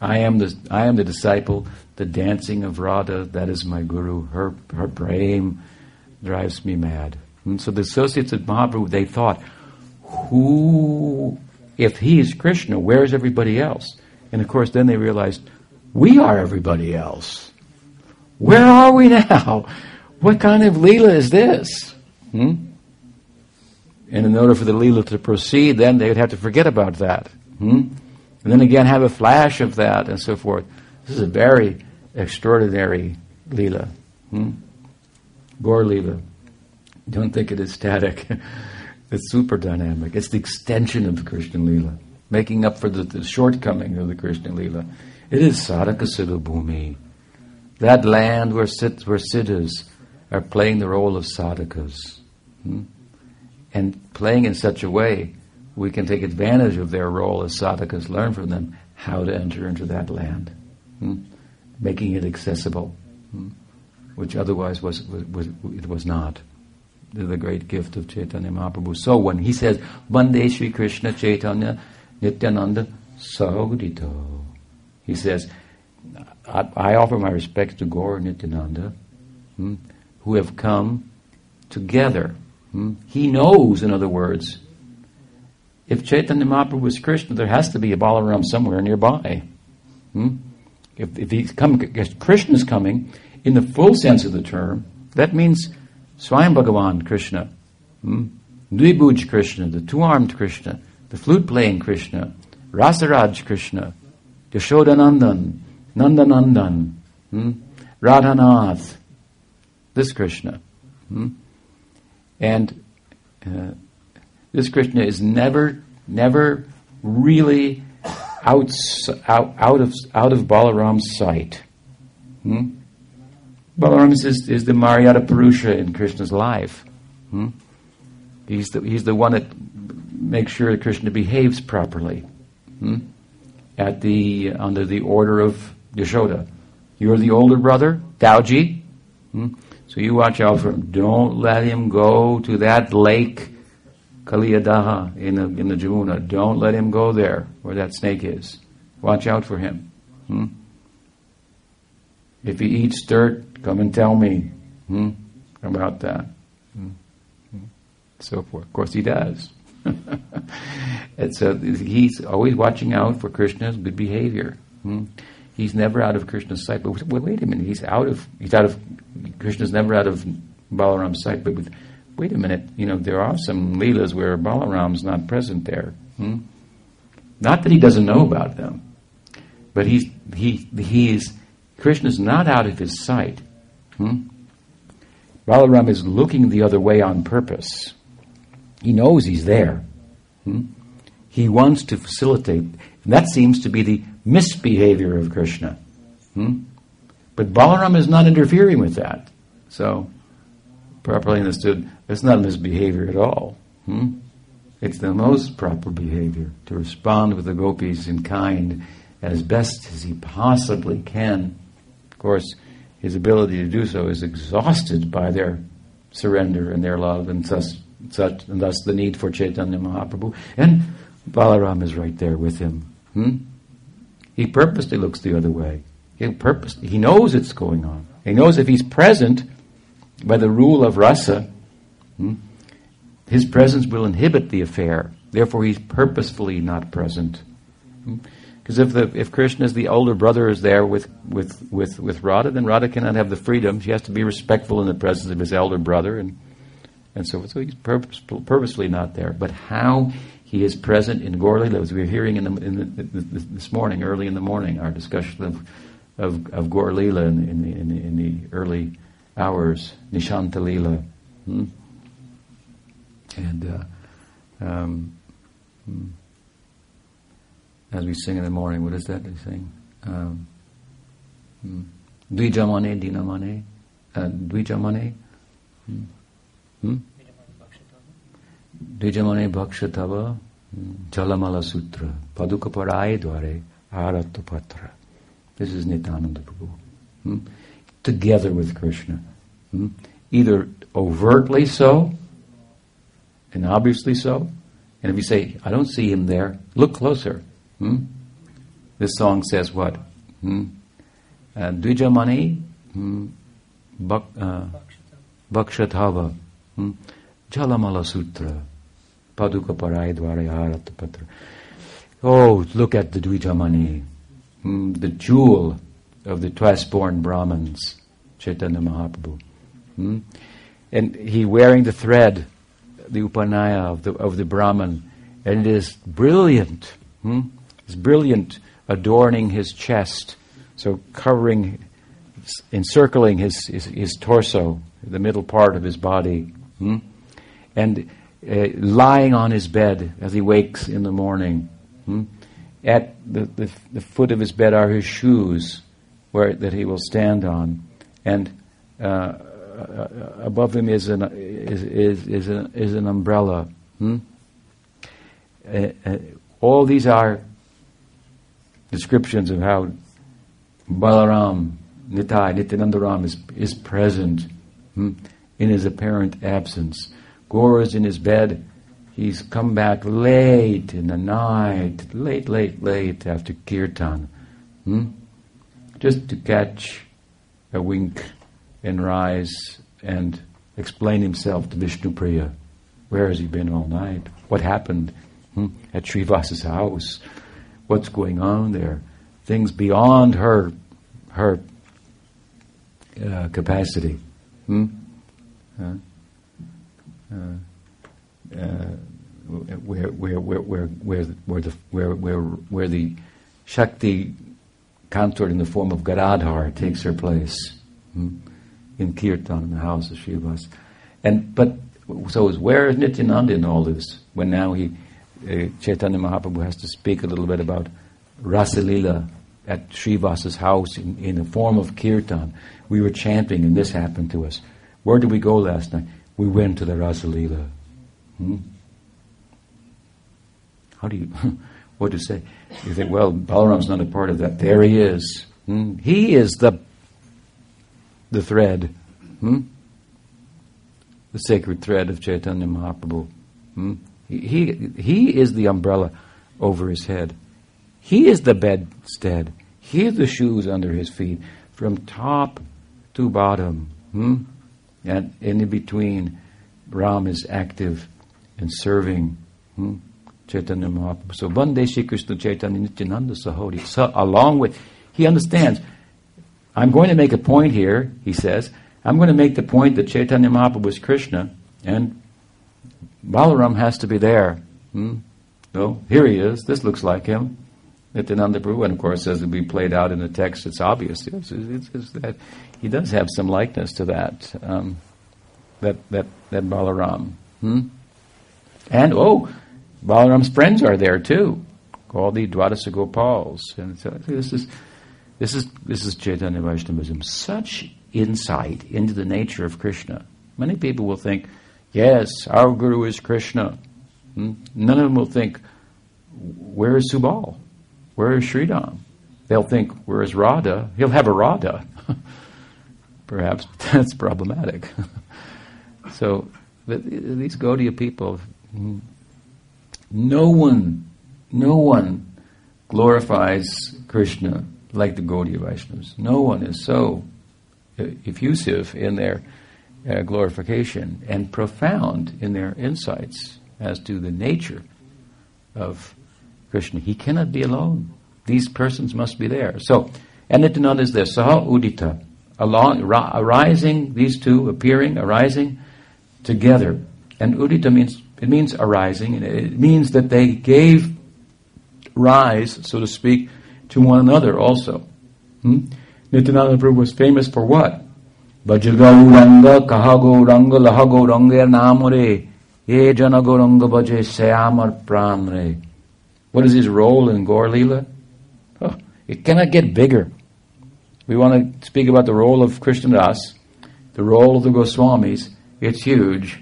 I am the disciple, the dancing of Radha, that is my guru, her prema drives me mad. And so the associates of Mahaprabhu, they thought, who, if he is Krishna, where is everybody else? And of course then they realized, we are everybody else. Where are we now? What kind of Leela is this? And in order for the Leela to proceed, then they would have to forget about that. And then again have a flash of that and so forth. This is a very extraordinary Leela. Gaur Leela. Don't think it is static. It's super dynamic. It's the extension of the Krishna Leela, making up for the shortcoming of the Krishna Leela. It is Sadhaka Siddha Bhumi, that land where siddhas are playing the role of sadhakas, and playing in such a way we can take advantage of their role as sadhakas, learn from them how to enter into that land, making it accessible, which otherwise was not. The great gift of Chaitanya Mahaprabhu. So when he says, Vande Shri Krishna Chaitanya Nityananda Sahodito, he says, I offer my respects to Gaur and Nityananda, who have come together. He knows, in other words, if Chaitanya Mahaprabhu was Krishna, there has to be a Balaram somewhere nearby. If he's come, Krishna's coming, in the full sense of the term, that means Swayam Bhagavan Krishna, Dvibhuj Krishna, the two-armed Krishna, the flute-playing Krishna, Rasaraj Krishna, Yashodanandan, Nandanandan, Radhanath, this Krishna. And this Krishna is never really out of Balaram's sight. Balaram is the Maryada Purusha in Krishna's life. He's the one that makes sure that Krishna behaves properly. Under the order of Yashoda. You're the older brother, Dauji. So you watch out for him. Don't let him go to that lake, Kaliyadaha, in the Jamuna. Don't let him go there, where that snake is. Watch out for him. If he eats dirt, come and tell me about that. So forth. Of course he does. And so he's always watching out for Krishna's good behavior. He's never out of Krishna's sight. But wait a minute, Krishna's never out of Balaram's sight. But wait a minute, there are some leelas where Balaram's not present there. Not that he doesn't know about them, but Krishna's not out of his sight. Balaram is looking the other way on purpose. He knows he's there. He wants to facilitate, and that seems to be the misbehavior of Krishna. But Balaram is not interfering with that. So, properly understood, it's not misbehavior at all. It's the most proper behavior, to respond with the gopis in kind as best as he possibly can. Of course, his ability to do so is exhausted by their surrender and their love, and thus the need for Chaitanya Mahaprabhu. And Balaram is right there with him. He purposely looks the other way. He knows it's going on. He knows if he's present, by the rule of rasa, his presence will inhibit the affair. Therefore, he's purposefully not present. Because if Krishna is the older brother is there with Radha, then Radha cannot have the freedom. She has to be respectful in the presence of his elder brother, and so forth. So he's purposefully not there. But how he is present in Gaur Lila, as we were hearing this morning, early in the morning, our discussion of Gaur Lila in the early hours, Nishanta Lila, and as we sing in the morning, what is that we sing? Dvijamane dinamane, dvijamane. Dvijamane bhakshatava jalamala sutra padukaparaya dware aratupatra. This is Nityananda Prabhu. Together with Krishna. Either overtly so, and obviously so, and if you say, I don't see him there, look closer. This song says what? Dvijamane bhakshatava Jalamala Sutra Paduka Parai Dware Aratapatra. Oh, look at the Dvijamani, the jewel of the twice-born Brahmins, Chaitanya Mahaprabhu. And he wearing the thread, the upanaya of the Brahman, and it is brilliant. It's brilliant, adorning his chest, so covering, encircling his torso, the middle part of his body, and lying on his bed as he wakes in the morning. At the foot of his bed are his shoes, that he will stand on, and above him is an umbrella. All these are descriptions of how Balaram, Nityanandaram is present in his apparent absence. Gaur is in his bed. He's come back late in the night, late after kirtan, just to catch a wink and rise and explain himself to Vishnupriya. Where has he been all night? What happened at Srivasa's house? What's going on there? Things beyond her capacity. Where the Shakti contoured in the form of Gadadhar takes her place in Kirtan, in the house of Srivasa. Where is Nityananda in all this? When now Chaitanya Mahaprabhu has to speak a little bit about Rasalila at Srivasa's house in the form of Kirtan. We were chanting and this happened to us. Where did we go last night? We went to the Rasalila. How do you, what to say? You think, well, Balaram's not a part of that. There he is. He is the thread, the sacred thread of Chaitanya Mahaprabhu. He is the umbrella over his head. He is the bedstead. He is the shoes under his feet, from top to bottom. And in between, Ram is active and serving Chaitanya Mahaprabhu. So Vande Shri Krishna Chaitanya Nityananda Sahodi. So along with, he understands, I'm going to make a point here, he says, I'm going to make the point that Chaitanya Mahaprabhu is Krishna, and Balaram has to be there. So here he is, this looks like him. Nityananda Prabhu, and of course, as we played out in the text, it's obvious. It's that he does have some likeness to that, that Balaram. And Balaram's friends are there too, called the Dwadasa Gopals. And so this is Chaitanya Vaishnavism. Such insight into the nature of Krishna. Many people will think, yes, our Guru is Krishna. None of them will think, where is Subal? Where is Sridham? They'll think, where is Radha? He'll have a Radha. Perhaps that's problematic. So, these Gaudiya people, no one glorifies Krishna like the Gaudiya Vaishnavas. No one is so effusive in their glorification and profound in their insights as to the nature of Krishna. He cannot be alone. These persons must be there. So, and Nityananda is there. Saha Udita. Arising, these two appearing, arising together. And Udita means arising, and it means that they gave rise, so to speak, to one another also. Nityananda Prabhu was famous for what? Bhajagauranga kahagouranga lahagouranga namure ye janagouranga bhaje sayamar pramre. What is his role in Gaur Leela? Oh, it cannot get bigger. We want to speak about the role of Krishnadas, the role of the Goswamis. It's huge.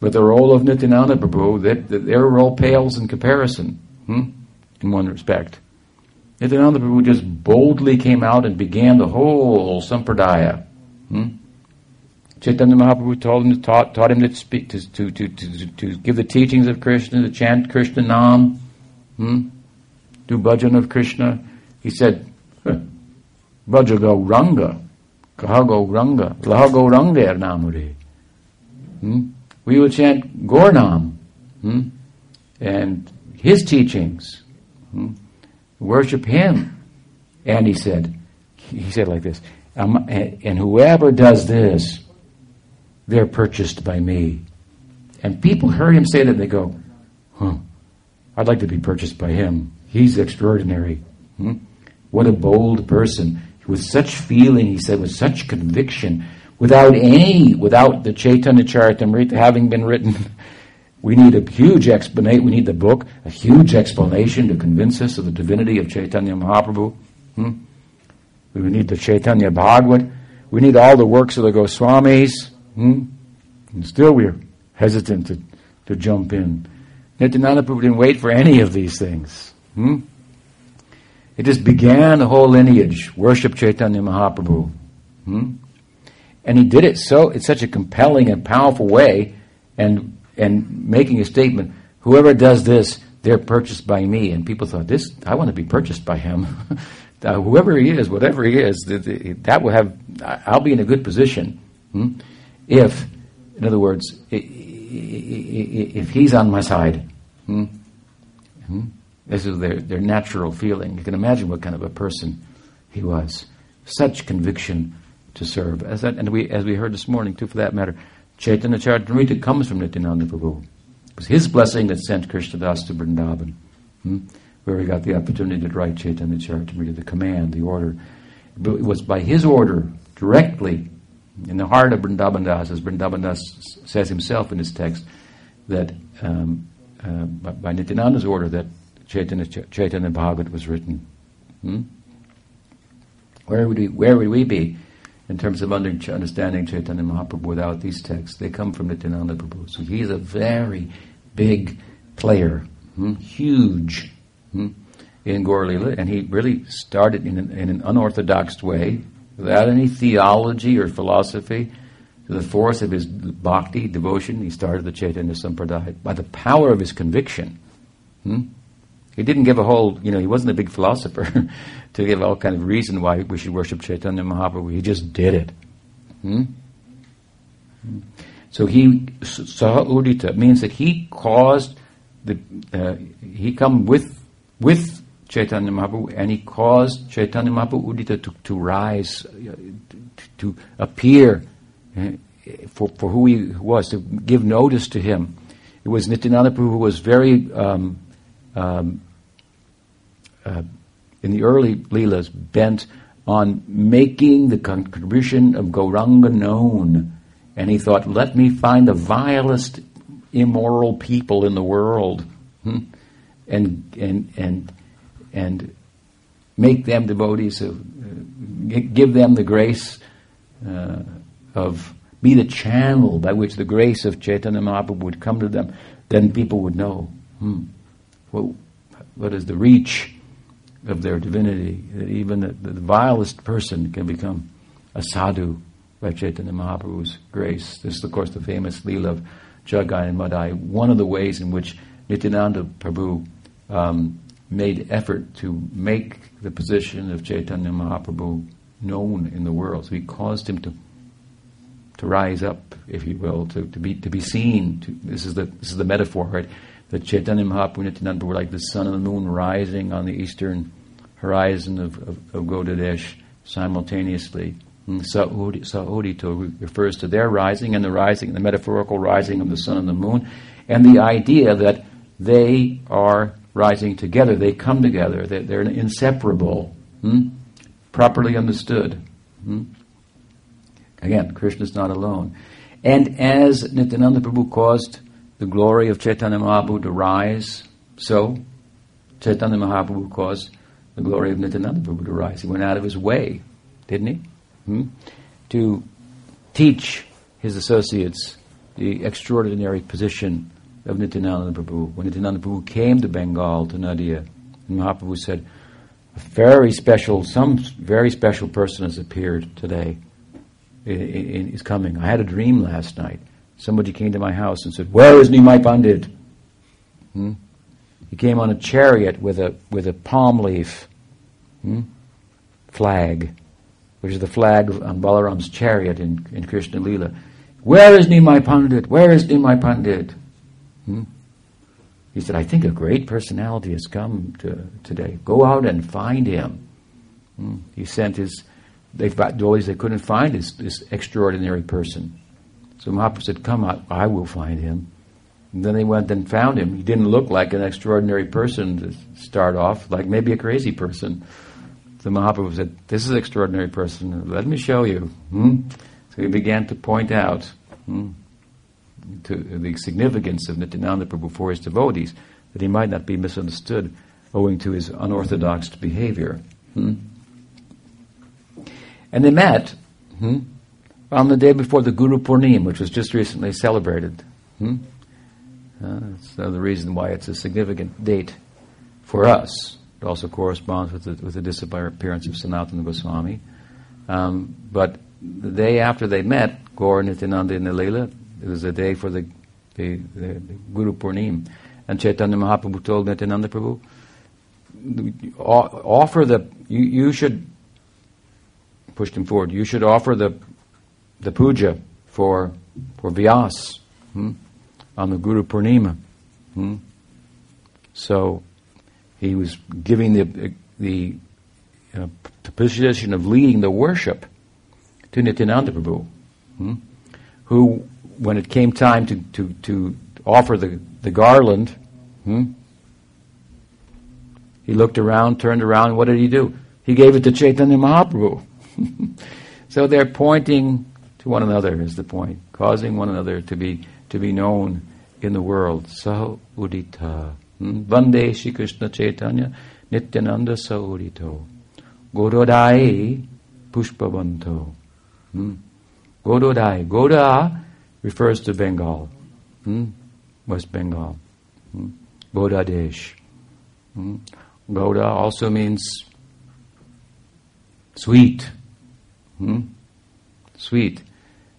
But the role of Nityananda Prabhu, their role pales in comparison, in one respect. Nityananda Prabhu just boldly came out and began the whole sampradaya. Chaitanya Mahaprabhu taught him to speak, to give the teachings of Krishna, to chant Krishna Nam, do bhajan of Krishna. He said, Bhajagauranga, Kahagouranga, Lahagourangair Namuri. We will chant Gornam and his teachings. Worship him. And he said like this, and whoever does this, they're purchased by me. And people heard him say that, they go, I'd like to be purchased by him. He's extraordinary. What a bold person. With such feeling, he said, with such conviction, without the Chaitanya Charitamrita having been written, we need a huge explanation, we need the book, a huge explanation to convince us of the divinity of Chaitanya Mahaprabhu. We need the Chaitanya Bhagavat. We need all the works of the Goswamis. And still we're hesitant to jump in. Nityananda Prabhu didn't wait for any of these things. It just began the whole lineage, worship Chaitanya Mahaprabhu. And he did it so, in such a compelling and powerful way, and making a statement, whoever does this, they're purchased by me. And people thought, I want to be purchased by him. Whoever he is, whatever he is, that will have, I'll be in a good position. If, in other words, if he's on my side. This is their natural feeling. You can imagine what kind of a person he was. Such conviction to serve. As we heard this morning too, for that matter, Chaitanya Charitamrita comes from Nityananda Prabhu. It was his blessing that sent Krishnadas to Vrindavan, where he got the opportunity to write Chaitanya Charitamrita, the command, the order. But it was by his order, directly, in the heart of Vrindavan Das, as Vrindavan Das says himself in his text, that by Nityananda's order that Chaitanya Bhagavat was written. Where would we be in terms of understanding Chaitanya Mahaprabhu without these texts? They come from Nityananda Prabhu. So he's a very, big player, huge in Gaur Lila, and he really started in an unorthodox way, without any theology or philosophy. To the force of his bhakti, devotion, he started the Chaitanya Sampradaya by the power of his conviction. He didn't give a whole, he wasn't a big philosopher to give all kind of reason why we should worship Chaitanya Mahaprabhu. He just did it. So he, saha udita, means that he caused, he come with Chaitanya Mahaprabhu, and he caused Chaitanya Mahaprabhu udita to rise, to appear for who he was, to give notice to him. It was Nityananda Prabhu who was very, in the early Leelas, bent on making the contribution of Gauranga known. And he thought, let me find the vilest, immoral people in the world and make them devotees, give them the grace be the channel by which the grace of Chaitanya Mahaprabhu would come to them. Then people would know what is the reach of their divinity, that even the vilest person can become a sadhu by Chaitanya Mahaprabhu's grace. This is, of course, the famous Leela of Jagai and Madai, one of the ways in which Nityananda Prabhu made effort to make the position of Chaitanya Mahaprabhu known in the world. So he caused him to rise up, if you will, to be seen. This is the metaphor, right? That Chaitanya Mahaprabhu and Nityananda were like the sun and the moon rising on the eastern horizon of Godadesh simultaneously. Saudito refers to their rising and the metaphorical rising of the sun and the moon, and the idea that they are rising together, they come together, they're inseparable, properly understood. Again, Krishna is not alone. And as Nityananda Prabhu caused the glory of Chaitanya Mahaprabhu to rise, so Chaitanya Mahaprabhu caused the glory of Nityananda Prabhu to rise. He went out of his way, didn't he? To teach his associates the extraordinary position of Nityananda Prabhu. When Nityananda Prabhu came to Bengal, to Nadia, Mahaprabhu said, some very special person has appeared today. Is coming. I had a dream last night. Somebody came to my house and said, "Where is Nimai Pandit?" He came on a chariot with a palm leaf flag, which is the flag on Balaram's chariot in Krishna Leela. "Where is Nimai Pandit? Where is Nimai Pandit?" He said, "I think a great personality has come today. Go out and find him." He sent his devotees, they couldn't find this extraordinary person. So Mahaprabhu said, "Come, I will find him." And then they went and found him. He didn't look like an extraordinary person to start off, like maybe a crazy person. So Mahaprabhu said, "This is an extraordinary person. Let me show you." So he began to point out to the significance of Nityananda Prabhu for his devotees, that he might not be misunderstood owing to his unorthodox behavior. And they met on the day before the Guru Purnim, which was just recently celebrated. That's another reason why it's a significant date for us. It also corresponds with the disappearance of Sanatana Goswami. But the day after they met, Gaur, Nityananda and Leela, it was the day for the Guru Purnim. And Chaitanya Mahaprabhu told Nityananda Prabhu, pushed him forward. You should offer the puja for Vyasa on the Guru Purnima. So he was giving the position of leading the worship to Nityananda Prabhu, who, when it came time to offer the garland, he looked around, turned around, and what did he do? He gave it to Chaitanya Mahaprabhu. So they're pointing to one another, is the point, causing one another to be known in the world. Saha udita Vande Shri Krishna Chaitanya Nityananda Saudito Gorodai Pushpavanto. Gorodai. Goda refers to Bengal, West Bengal. Goda dish. Goda also means sweet. Sweet.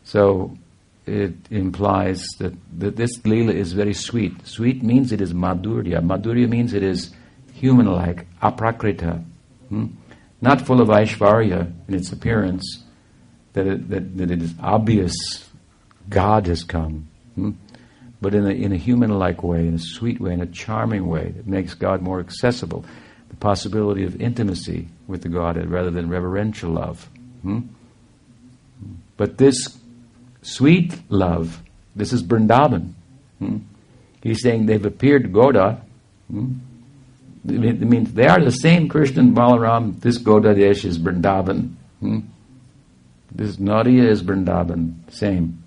So it implies that this Leela is very sweet. Sweet means it is madhurya. Madhurya means it is human-like, aprakrita. Not full of aishvarya in its appearance, that it is obvious God has come. But in a human-like way, in a sweet way, in a charming way that makes God more accessible. The possibility of intimacy with the Godhead rather than reverential love. But this sweet love, this is Vrindavan. He's saying they've appeared to Goda. It means they are the same Krishna and Balaram. This Godadesh is Vrindavan. This Nadiya is Vrindavan. Same.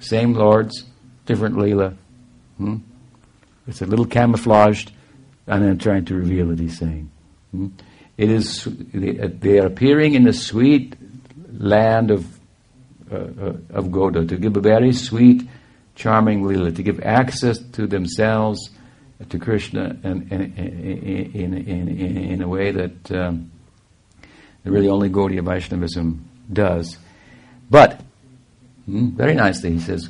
Same lords, different Leela. It's a little camouflaged, and I'm trying to reveal it, he's saying. It is, they are appearing in the sweet land of Goda, to give a very sweet, charming Leela, to give access to themselves, to Krishna, in a way that really only Gaudiya Vaishnavism does. But, very nicely he says,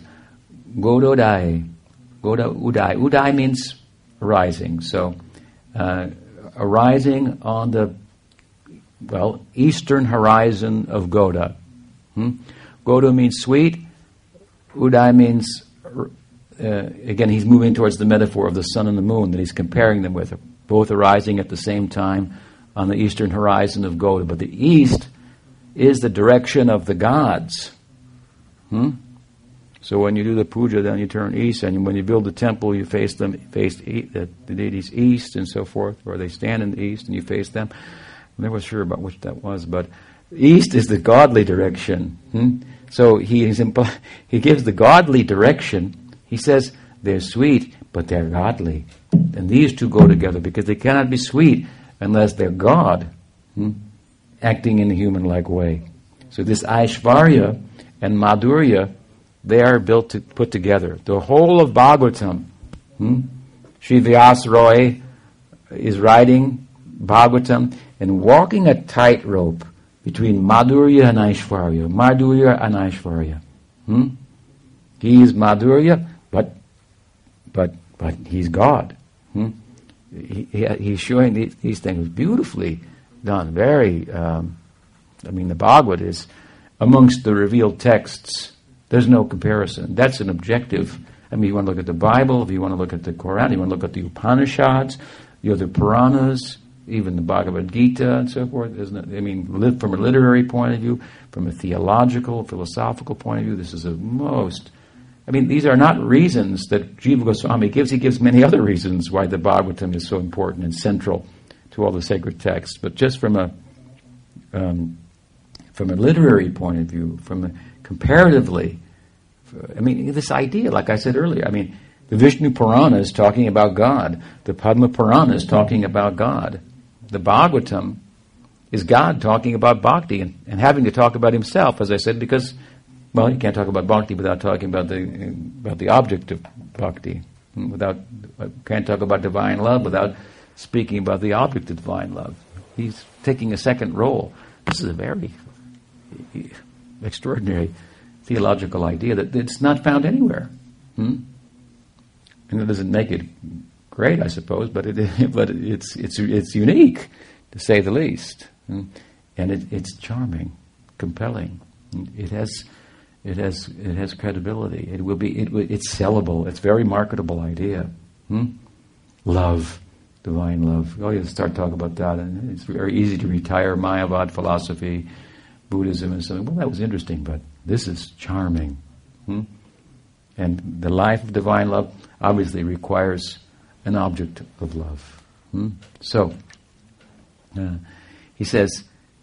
Gododai, Goda Udai. Udai means rising, so arising on the eastern horizon of Goda. Goda means sweet. Udai means, again, he's moving towards the metaphor of the sun and the moon that he's comparing them with, both arising at the same time on the eastern horizon of Goda. But the east is the direction of the gods. So when you do the puja, then you turn east, and when you build the temple, you face them, the deities east, and so forth, or they stand in the east, and you face them. I'm never sure about which that was, but east is the godly direction. So he gives the godly direction. He says they're sweet, but they're godly. And these two go together because they cannot be sweet unless they're God, acting in a human-like way. So this Aishvarya and Madhurya, they are built to put together. The whole of Bhagavatam, Sri Vyasa Roy is writing Bhagavatam and walking a tightrope between Madhurya and Aishvarya. Madhurya and Aishvarya. He is Madhurya, but he's God. He's showing these things beautifully done. Very, the Bhagavad is amongst the revealed texts. There's no comparison. That's an objective. You want to look at the Bible, if you want to look at the Quran, you want to look at the Upanishads, the other Puranas, even the Bhagavad Gita and so forth. From a literary point of view, from a theological, philosophical point of view, this is a most... these are not reasons that Jiva Goswami gives. He gives many other reasons why the Bhagavatam is so important and central to all the sacred texts. But just from a literary point of view, comparatively, this idea, like I said earlier, the Vishnu Purana is talking about God. The Padma Purana is talking about God. The Bhagavatam is God talking about bhakti and having to talk about himself, as I said, because, you can't talk about bhakti without talking about the object of bhakti. Can't talk about divine love without speaking about the object of divine love. He's taking a second role. This is a very extraordinary theological idea that it's not found anywhere. And it doesn't make it great, I suppose, but it's unique, to say the least, and it's charming, compelling. It has credibility. It's sellable. It's a very marketable idea. Love, divine love. You start talking about that, and it's very easy to retire Mayavad philosophy, Buddhism, and so. Well, that was interesting, but this is charming. And the life of divine love obviously requires an object of love. So, he says,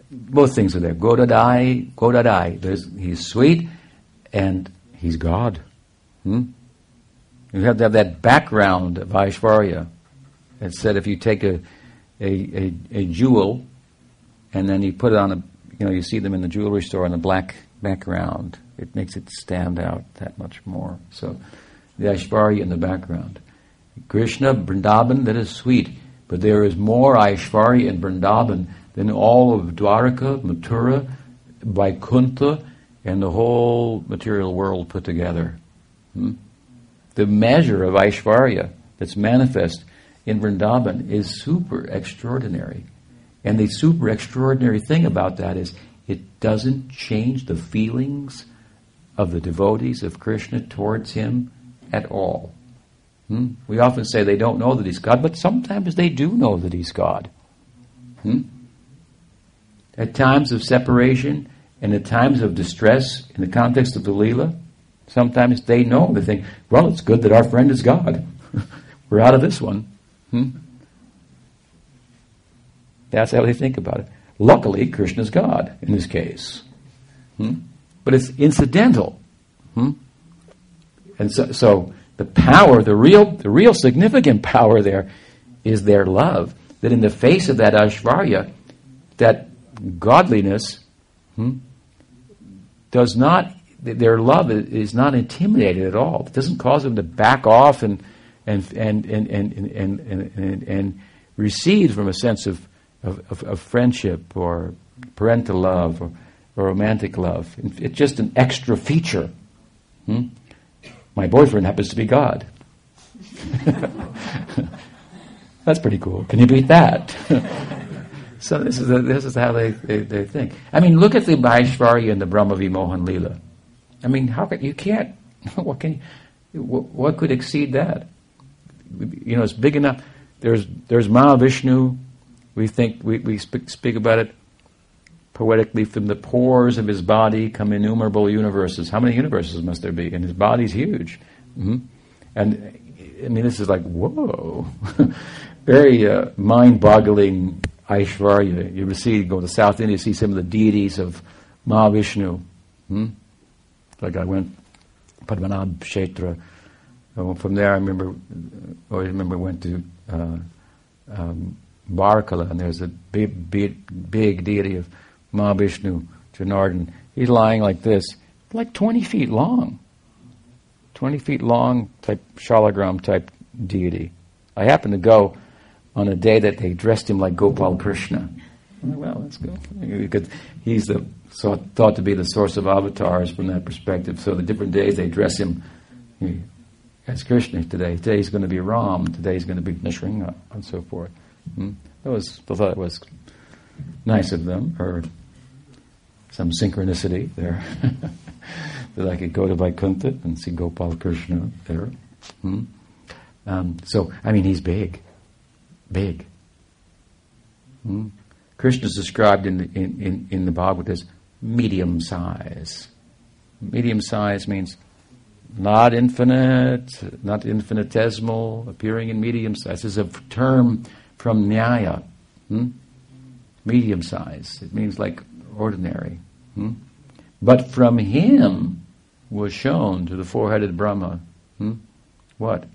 both things are there. Godadai, Godadai. He's sweet, and he's God. You have to have that background of Aishvarya. It said if you take a jewel, and then you put it on you see them in the jewelry store on a black background. It makes it stand out that much more. So, the Aishvarya in the background. Krishna, Vrindavan, that is sweet, but there is more Aishwarya in Vrindavan than all of Dwaraka, Mathura, Vaikuntha, and the whole material world put together. The measure of Aishwarya that's manifest in Vrindavan is super extraordinary. And the super extraordinary thing about that is it doesn't change the feelings of the devotees of Krishna towards him at all. We often say they don't know that he's God, but sometimes they do know that he's God. At times of separation and at times of distress in the context of the Leela, sometimes they know, they think, well, it's good that our friend is God. We're out of this one. That's how they think about it. Luckily, Krishna's God in this case. But it's incidental. And so the power, the real significant power there is their love, that in the face of that Aishwarya, that godliness does not, their love is not intimidated at all. It doesn't cause them to back off and recede from a sense of friendship or parental love or romantic love. It's just an extra feature. My boyfriend happens to be God. That's pretty cool. Can you beat that? So this is how they think. I mean, look at the Aishwarya and the Brahma Vimohan Leela. I mean, what could exceed that? You know, it's big enough. There's Mahavishnu. We think we speak about it poetically. From the pores of his body come innumerable universes. How many universes must there be? And his body's huge. And I mean, this is like, whoa, very mind-boggling Aishwarya. You ever see, go to South India, see some of the deities of Mahavishnu. Like I went Padmanabh Kshetra. From there, I always remember went to Barkala, and there's a big deity of Mahavishnu, Janardhan. He's lying like this, like 20 feet long type shalagram type deity. I happened to go on a day that they dressed him like Gopal Krishna. Well, that's good. He's thought to be the source of avatars from that perspective. So the different days they dress him as Krishna. Today he's going to be Ram. Today he's going to be Nrsimha, and so forth. I thought it was nice of them, or some synchronicity there, that I could go to Vaikuntha and see Gopal Krishna there. So, I mean, he's big. Krishna is described in the Bhagavad as medium size. Medium size means not infinite, not infinitesimal, appearing in medium size. This is a term from Nyaya. Medium size. It means like ordinary. But from him was shown to the four-headed Brahma, what?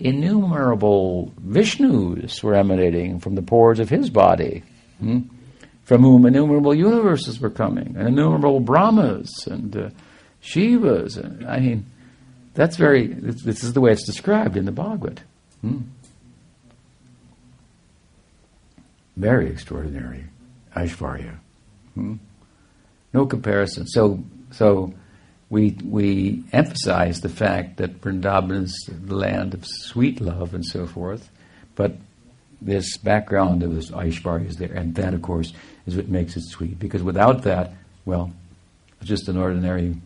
Innumerable Vishnus were emanating from the pores of his body, from whom innumerable universes were coming, and innumerable Brahmas and Shivas. I mean, that's very. This is the way it's described in the Bhagavad. Very extraordinary Aishwarya. No comparison. So. We emphasize the fact that Vrindavan is the land of sweet love and so forth, but this background of this Aishwarya is there, and that, of course, is what makes it sweet. Because without that, well, it's just an ordinary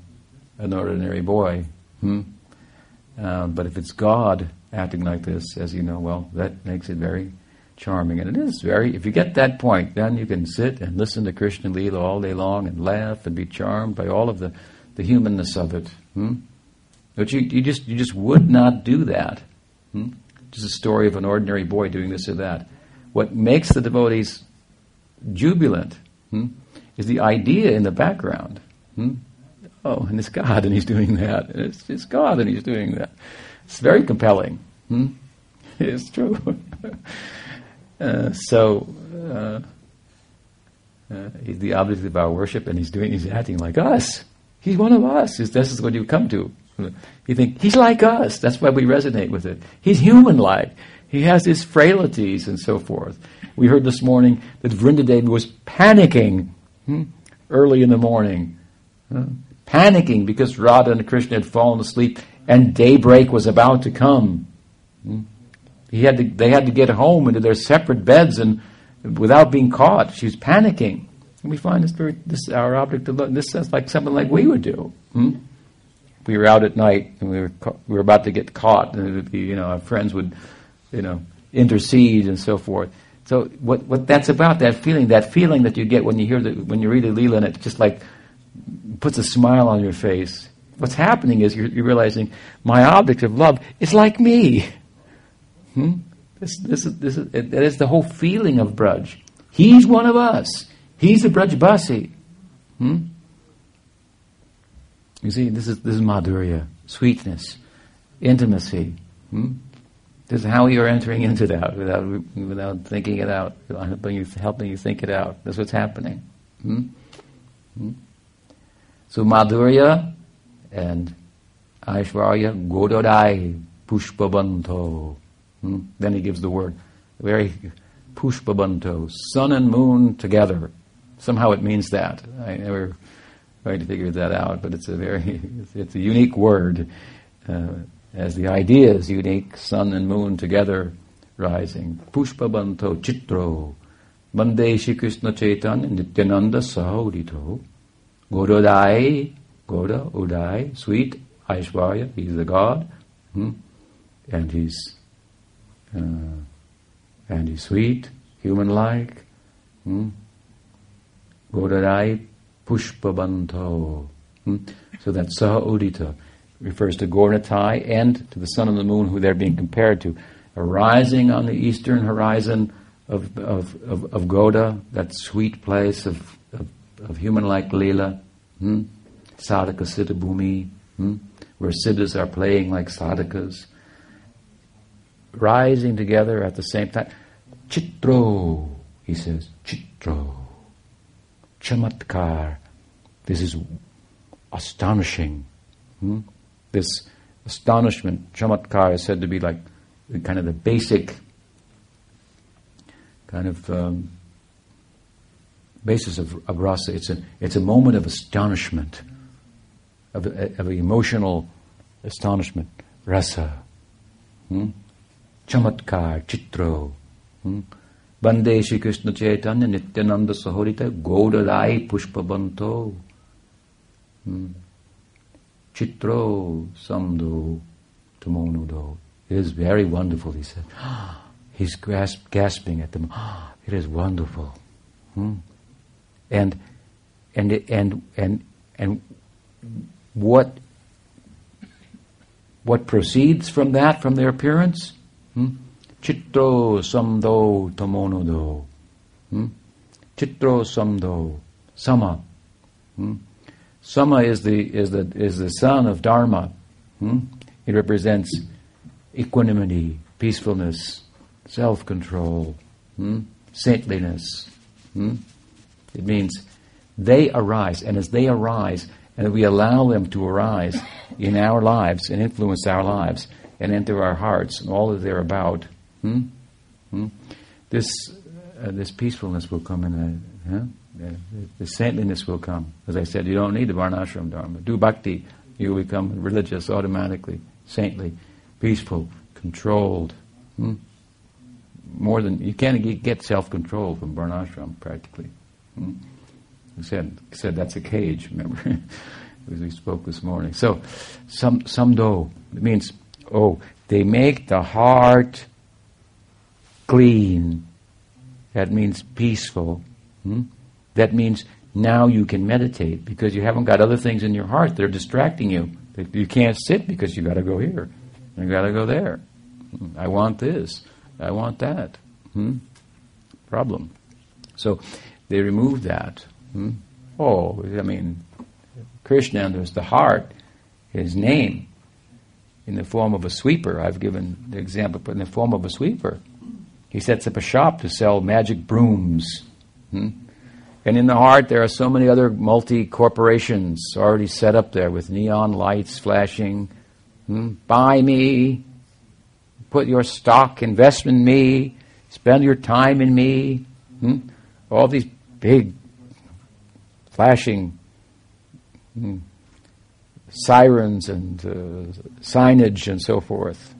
boy. But if it's God acting like this, as you know, well, that makes it very charming, and it is very. If you get that point, then you can sit and listen to Krishna Leela all day long and laugh and be charmed by all of the humanness of it, but you just would not do that. Just a story of an ordinary boy doing this or that. What makes the devotees jubilant is the idea in the background. Oh, and it's God, and he's doing that. It's God, and he's doing that. It's very compelling. It's true. So he's the object of our worship, and he's acting like us. He's one of us. This is what you come to. You think, he's like us. That's why we resonate with it. He's human-like. He has his frailties and so forth. We heard this morning that Vrindadevi was panicking early in the morning. Panicking because Radha and Krishna had fallen asleep and daybreak was about to come. They had to get home into their separate beds and without being caught. She was panicking. And we find this our object of love. This sounds like something like we would do. We were out at night and we were about to get caught, and our friends would intercede and so forth. So what that's about, that feeling that you get when you hear when you read the Leela, and it just like puts a smile on your face. What's happening is you're realizing my object of love is like me. That is the whole feeling of Braj. He's one of us. He's a Brajbasi. You see, this is Madhurya, sweetness, intimacy. This is how you're entering into that without thinking it out, helping you think it out. That's what's happening. So Madhurya and Aishwarya, Gododai Pushpabanto. Then he gives the word, very Pushpabanto, sun and moon together. Somehow it means that. I never tried to figure that out, but it's a unique word. As the idea is unique, sun and moon together rising. Pushpabanto chitro, Bande Shri Krishna Chaitanya Nityananda Sahodito, Gododai, Goda, Udai, sweet, Aishwarya, he's the God, and he's sweet, human-like. Godadai Pushpabanto. So that Saha Udita refers to Gornatai and to the sun and the moon, who they're being compared to, arising on the eastern horizon of Goda, that sweet place of human-like Leela, Sadhaka Siddha Bhumi, where Siddhas are playing like Sadhakas, rising together at the same time. Chitro, he says, Chitro. Chamatkar. This is astonishing. This astonishment, Chamatkar, is said to be like kind of the basic kind of basis of rasa. It's a moment of astonishment, of emotional astonishment, rasa. Chamatkar, Chitro. Bande Shri Krishna Chaitanya Nityananda Sahodita Godadai Pushpabanto. Chitro Samdo Tamonudo. It is very wonderful, he said. He's gasping at them. It is wonderful. And what proceeds from that, from their appearance? Chitro samdo tamonodo. Chitro samdo sama. Sama is the son of Dharma. It represents equanimity, peacefulness, self-control, saintliness. It means they arise, and as they arise, and we allow them to arise in our lives and influence our lives and enter our hearts and all that they're about. This peacefulness will come in. The saintliness will come. As I said, you don't need the varnashram dharma. Do bhakti, you become religious automatically, saintly, peaceful, controlled. More than you can't get self-control from varnashram practically. You said that's a cage. Remember, as we spoke this morning. So, samdo, it means they make the heart clean. That means peaceful. That means now you can meditate because you haven't got other things in your heart that are distracting you. You can't sit because you got to go here, you got to go there. I want this. I want that. Problem. So they remove that. Krishna, there's the heart, his name, in the form of a sweeper. I've given the example, but in the form of a sweeper. He sets up a shop to sell magic brooms. And in the heart, there are so many other multi-corporations already set up there with neon lights flashing. Buy me, put your stock, invest in me, spend your time in me. All these big flashing sirens and signage and so forth.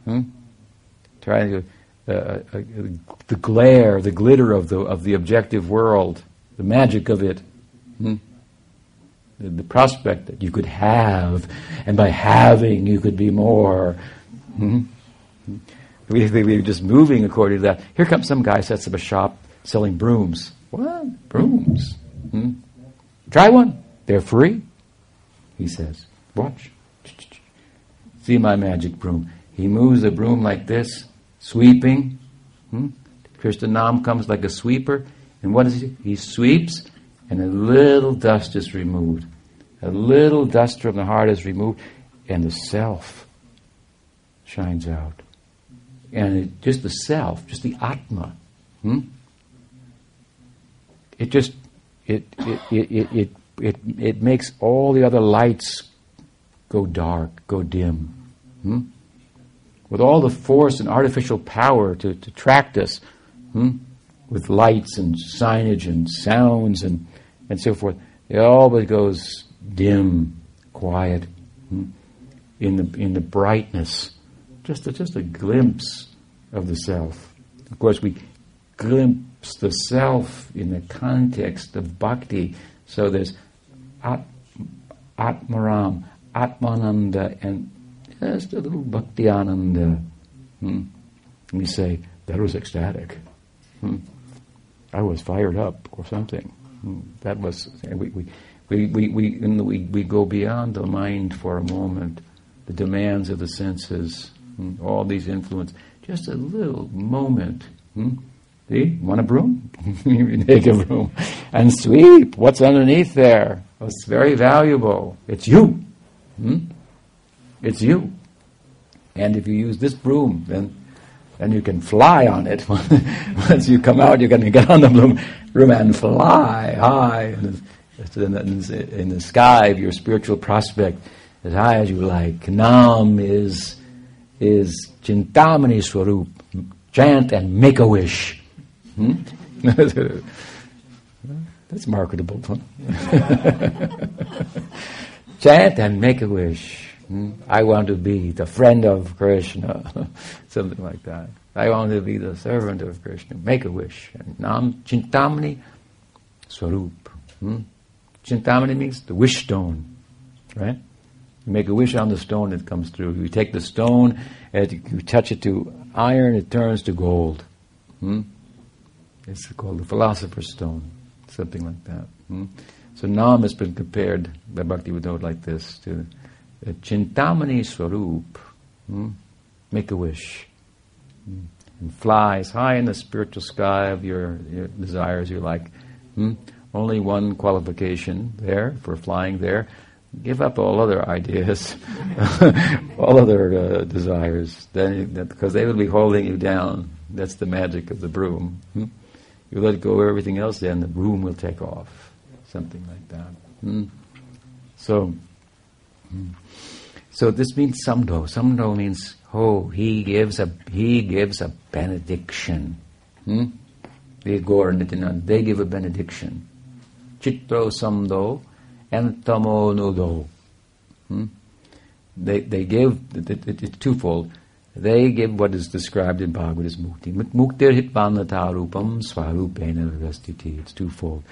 Trying to the glare, the glitter of the objective world, the magic of it, the prospect that you could have, and by having you could be more. We're just moving according to that. Here comes some guy sets up a shop selling brooms. What? Brooms? Try one. They're free, he says. Watch. See my magic broom. He moves the broom like this, sweeping. Krishna Nam comes like a sweeper. And what does he do? He sweeps, and a little dust is removed. A little dust from the heart is removed, and the self shines out. And it, just the self, just the Atma, it just it makes all the other lights go dark, go dim. With all the force and artificial power to attract us, with lights and signage and sounds and so forth, it always goes dim, quiet, in the brightness. Just a glimpse of the self. Of course, we glimpse the self in the context of bhakti. So there's Atmaram, Atmananda, and just a little bhakti ananda. And we say, that was ecstatic. I was fired up or something. That was we go beyond the mind for a moment. The demands of the senses, all these influences, just a little moment. See, want a broom? You take a broom and sweep. What's underneath there? It's very valuable. It's you. It's you. And if you use this broom, then you can fly on it. Once you come out, you can get on the broom and fly high in the sky of your spiritual prospect. As high as you like. Nam is Chintamani Swarup. Chant and make a wish. That's marketable. Chant and make a wish. I want to be the friend of Krishna. Something like that. I want to be the servant of Krishna. Make a wish. And Nam Chintamani Swarup. Chintamani means the wish stone. Right? You make a wish on the stone, it comes through. You take the stone, and you touch it to iron, it turns to gold. It's called the philosopher's stone, something like that. So Nam has been compared by Bhaktivinoda like this to Chintamani Swarup, make a wish, and flies high in the spiritual sky of your desires. You're like, only one qualification there for flying there. Give up all other ideas, all other desires, because they will be holding you down. That's the magic of the broom. You let go of everything else, then the broom will take off, something like that. So this means samdho. Samdho means he gives a benediction. They give a benediction. Chitro samdho. And tamo nudo. They give, it's twofold. They give what is described in Bhagavad as mukti. Muktir hitvanata rupam swarupena vivastiti. It's twofold.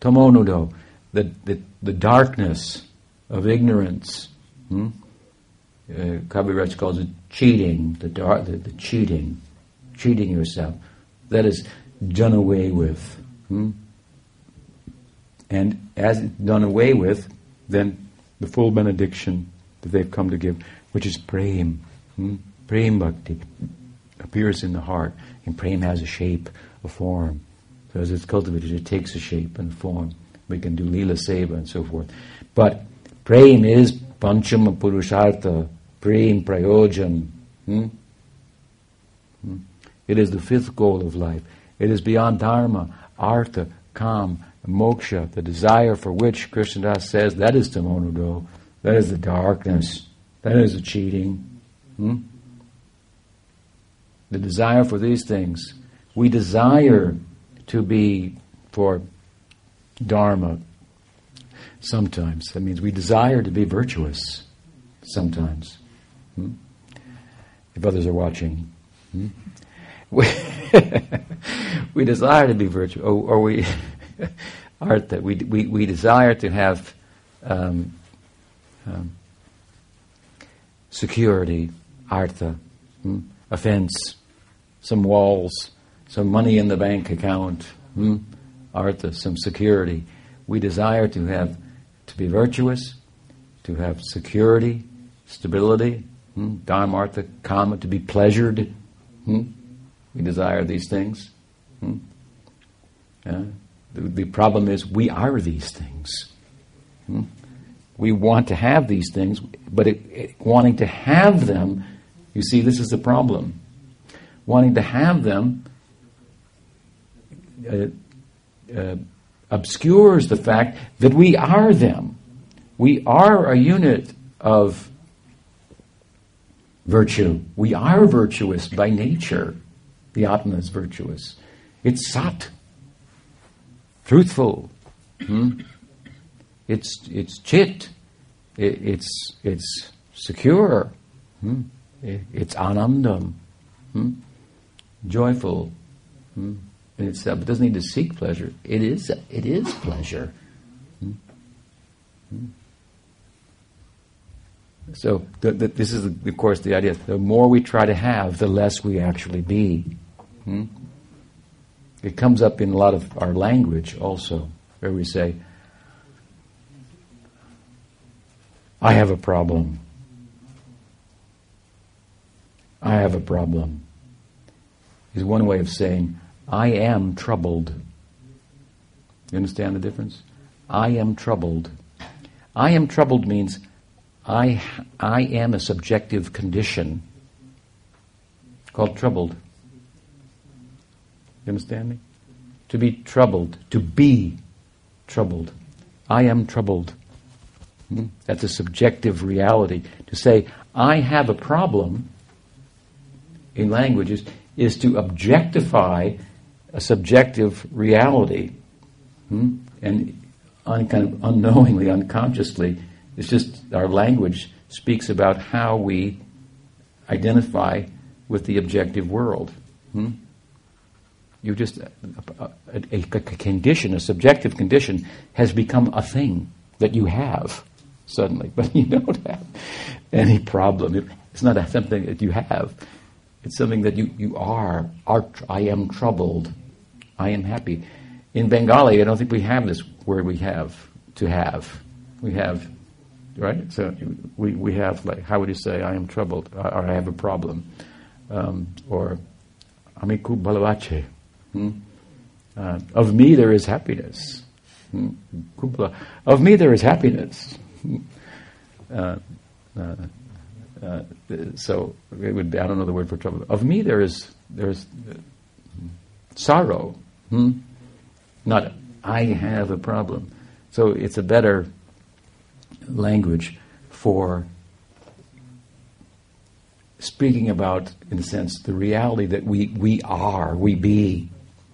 Tamo nudo, the darkness of ignorance. Kaviraj calls it cheating. The cheating yourself. That is done away with. And as it's done away with, then the full benediction that they've come to give, which is prem. Prem bhakti appears in the heart, and prem has a shape, a form. So as it's cultivated, it takes a shape and form. We can do lila seva and so forth. But prem is panchama purushartha, prem prayojan. It is the fifth goal of life. It is beyond dharma, artha, kam, moksha, the desire for which Krishnadas says that is tamonudo, that is the darkness, that is the cheating. The desire for these things. We desire to be for dharma sometimes. That means we desire to be virtuous sometimes. If others are watching. We desire to be virtuous, or we art that we desire to have security, artha, a fence, some walls, some money in the bank account, artha, some security. We desire to have, to be virtuous, to have security, stability, dharmartha, kama, to be pleasured. We desire these things. Yeah. The problem is we are these things. We want to have these things, but wanting to have them, you see, this is the problem. Wanting to have them obscures the fact that we are them. We are a unit of virtue. We are virtuous by nature. The Atma is virtuous. It's sat, truthful. It's chit. It's secure. It's anandam, joyful in itself. It doesn't need to seek pleasure. It is pleasure. So this is, of course, the idea. The more we try to have, the less we actually be. It comes up in a lot of our language also, where we say, I have a problem. I have a problem. Is one way of saying, I am troubled. You understand the difference? I am troubled. I am troubled means I am a subjective condition called troubled. You understand me? To be troubled, to be troubled. I am troubled. That's a subjective reality. To say, I have a problem, in languages, is to objectify a subjective reality. And kind of unknowingly, unconsciously, it's just our language speaks about how we identify with the objective world. You just a condition, a subjective condition, has become a thing that you have suddenly, but you don't have any problem. It's not something that you have. It's something that you are. I am troubled. I am happy. In Bengali, I don't think we have this word. We have to have. We have. Right? So we have, like, how would you say, I am troubled, or I have a problem, or ami khub bhalavache. Of me there is happiness. Of me there is happiness. So it would be, I don't know the word for trouble. Of me there is sorrow. Not I have a problem. So it's a better language for speaking about, in a sense, the reality that we are, we be.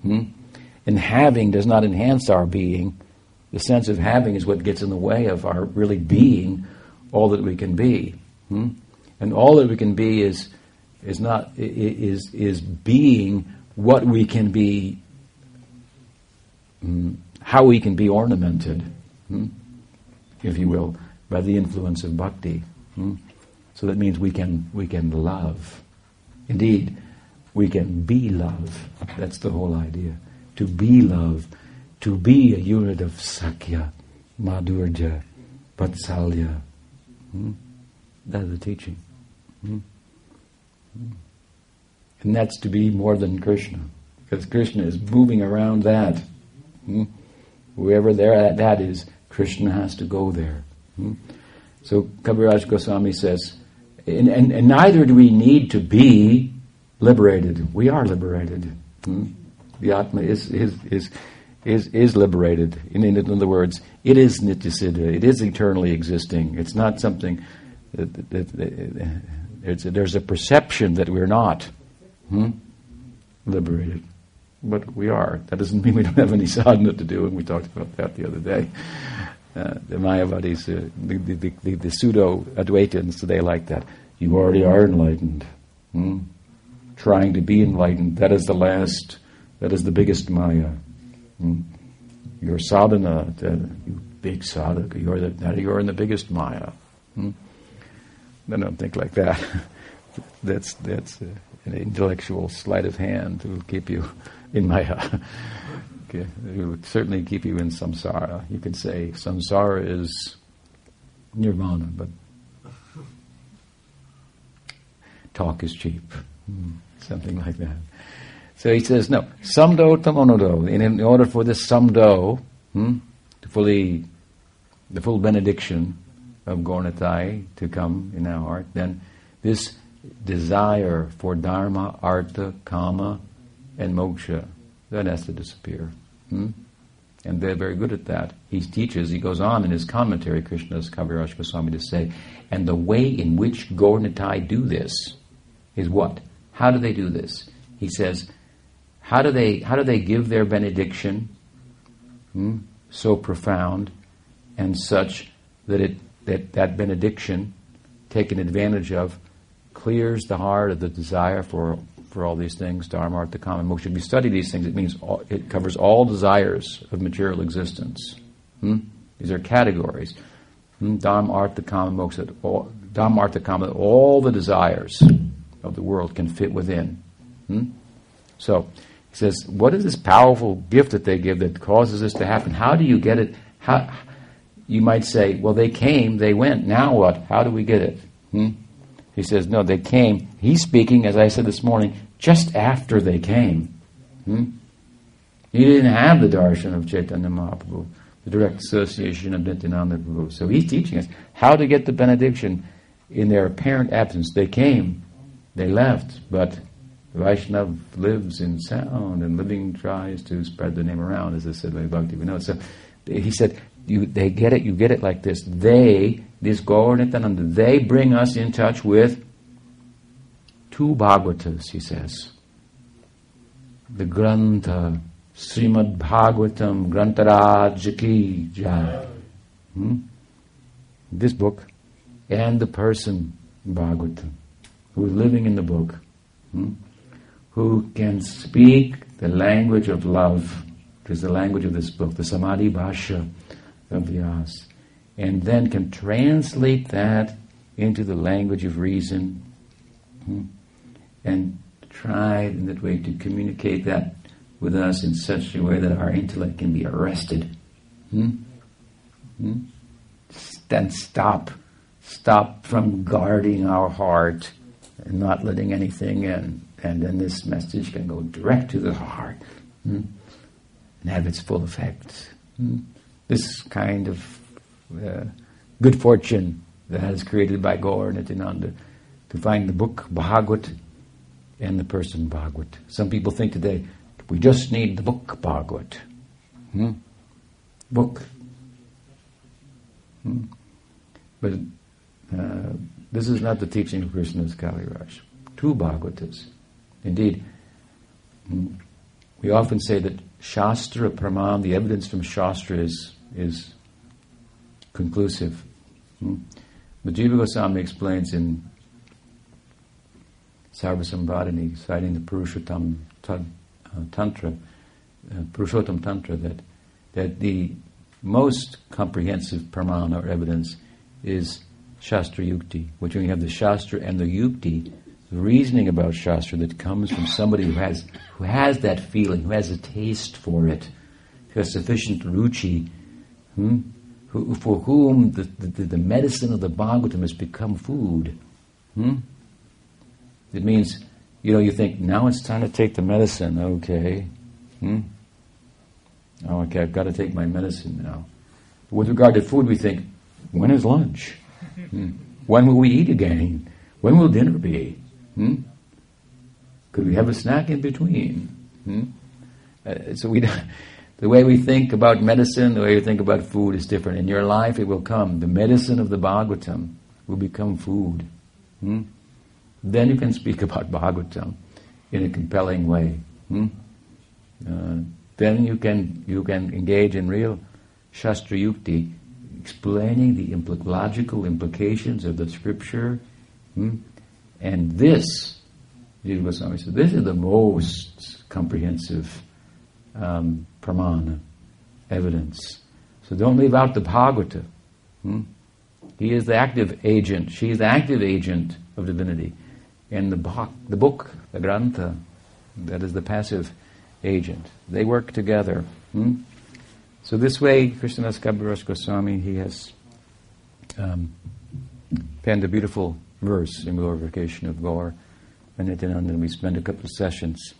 And having does not enhance our being. The sense of having is what gets in the way of our really being all that we can be. And all that we can be is being what we can be, how we can be ornamented, if you will, by the influence of bhakti. So that means we can love. Indeed, we can be love. That's the whole idea. To be love, to be a unit of Sankhya, Madhurja, Vatsalya. That's the teaching. And that's to be more than Krishna, because Krishna is moving around that. Wherever that is, Krishna has to go there. So Kaviraj Goswami says, and neither do we need to be liberated. We are liberated. The Atma is is liberated. In other words, it is Nityasiddha. It is eternally existing. It's not something that there's a perception that we're not liberated. But we are. That doesn't mean we don't have any sadhana to do, and we talked about that the other day. The Mayavadis, the pseudo-Advaitins today like that. You already are enlightened. Trying to be enlightened, that is the biggest Maya. Your sadhana, you big sadhaka, you're in the biggest Maya. No, don't think like that. That's an intellectual sleight of hand that will keep you in Maya. Okay. It will certainly keep you in samsara. You can say samsara is nirvana, but talk is cheap. Something like that. So he says, no, samdo tamonodo. And in order for this samdo to the full benediction of Gornitai to come in our heart, then this desire for dharma, artha, kama, and moksha, that has to disappear. And they're very good at that. He teaches, he goes on in his commentary, Krishnadas Kaviraj Goswami, to say, and the way in which Gornitai do this is what? How do they do this? He says, how do they give their benediction so profound and such that that benediction, taken advantage of, clears the heart of the desire for all these things, dharma, artha, kama, moksha. If you study these things, it means it covers all desires of material existence. These are categories. Dharma, artha, kama, moksha. Dharma, artha, kama, all the desires of the world can fit within. So, he says, what is this powerful gift that they give that causes this to happen? How do you get it? You might say, well, they came, they went, now what? How do we get it? He says, no, they came. He's speaking, as I said this morning, just after they came. He didn't have the darshan of Chaitanya Mahaprabhu, the direct association of Nityananda Prabhu. So he's teaching us how to get the benediction in their apparent absence. They came. They left, but Vaishnav lives in sound, and living tries to spread the name around, as I said by Bhaktivinoda. So he said, you get it like this. This Gaur Nityananda, they bring us in touch with two Bhagavatas, he says. The Grantha, Srimad Bhagavatam, Grantaraj Ki Jai. This book, and the person, Bhagavatam, who is living in the book, who can speak the language of love, which is the language of this book, the Samadhi Bhasha of Vyasa, and then can translate that into the language of reason, and try in that way to communicate that with us in such a way that our intellect can be arrested. Then stop from guarding our heart and not letting anything in. And then this message can go direct to the heart and have its full effect. This kind of good fortune that is created by Gaur Nityananda to find the book Bhagavat and the person Bhagavat. Some people think today, we just need the book Bhagavat. Book. But this is not the teaching of Krishnadas Kaviraj. Two Bhagavatas. Indeed, we often say that Shastra Praman, the evidence from Shastra is conclusive. But Jiva Goswami explains in Sarvasambhadini, citing the Purushottam Tantra, that the most comprehensive Praman or evidence is Shastra Yukti, which when you have the Shastra and the Yukti, the reasoning about Shastra that comes from somebody who has that feeling, who has a taste for it, who has sufficient ruchi, for whom the medicine of the Bhagavatam has become food. It means, you think, now it's time to take the medicine, okay. Oh, okay, I've got to take my medicine now. But with regard to food, we think, when is lunch? When will we eat again? When will dinner be? Could we have a snack in between? So we don't, The way we think about medicine, the way we think about food is different. In your life, it will come. The medicine of the Bhagavatam will become food. Then you can speak about Bhagavatam in a compelling way. Then you can engage in real Shastra Yukti, explaining the logical implications of the scripture. And this, Jiva Goswami said, this is the most comprehensive pramana, evidence. So don't leave out the Bhagavata. He is the active agent. She is the active agent of divinity. And the book, the grantha, that is the passive agent. They work together. So this way, Krishnadas Kaviraj Goswami, he has penned a beautiful verse in glorification of Gaur and Nityananda, and we spent a couple of sessions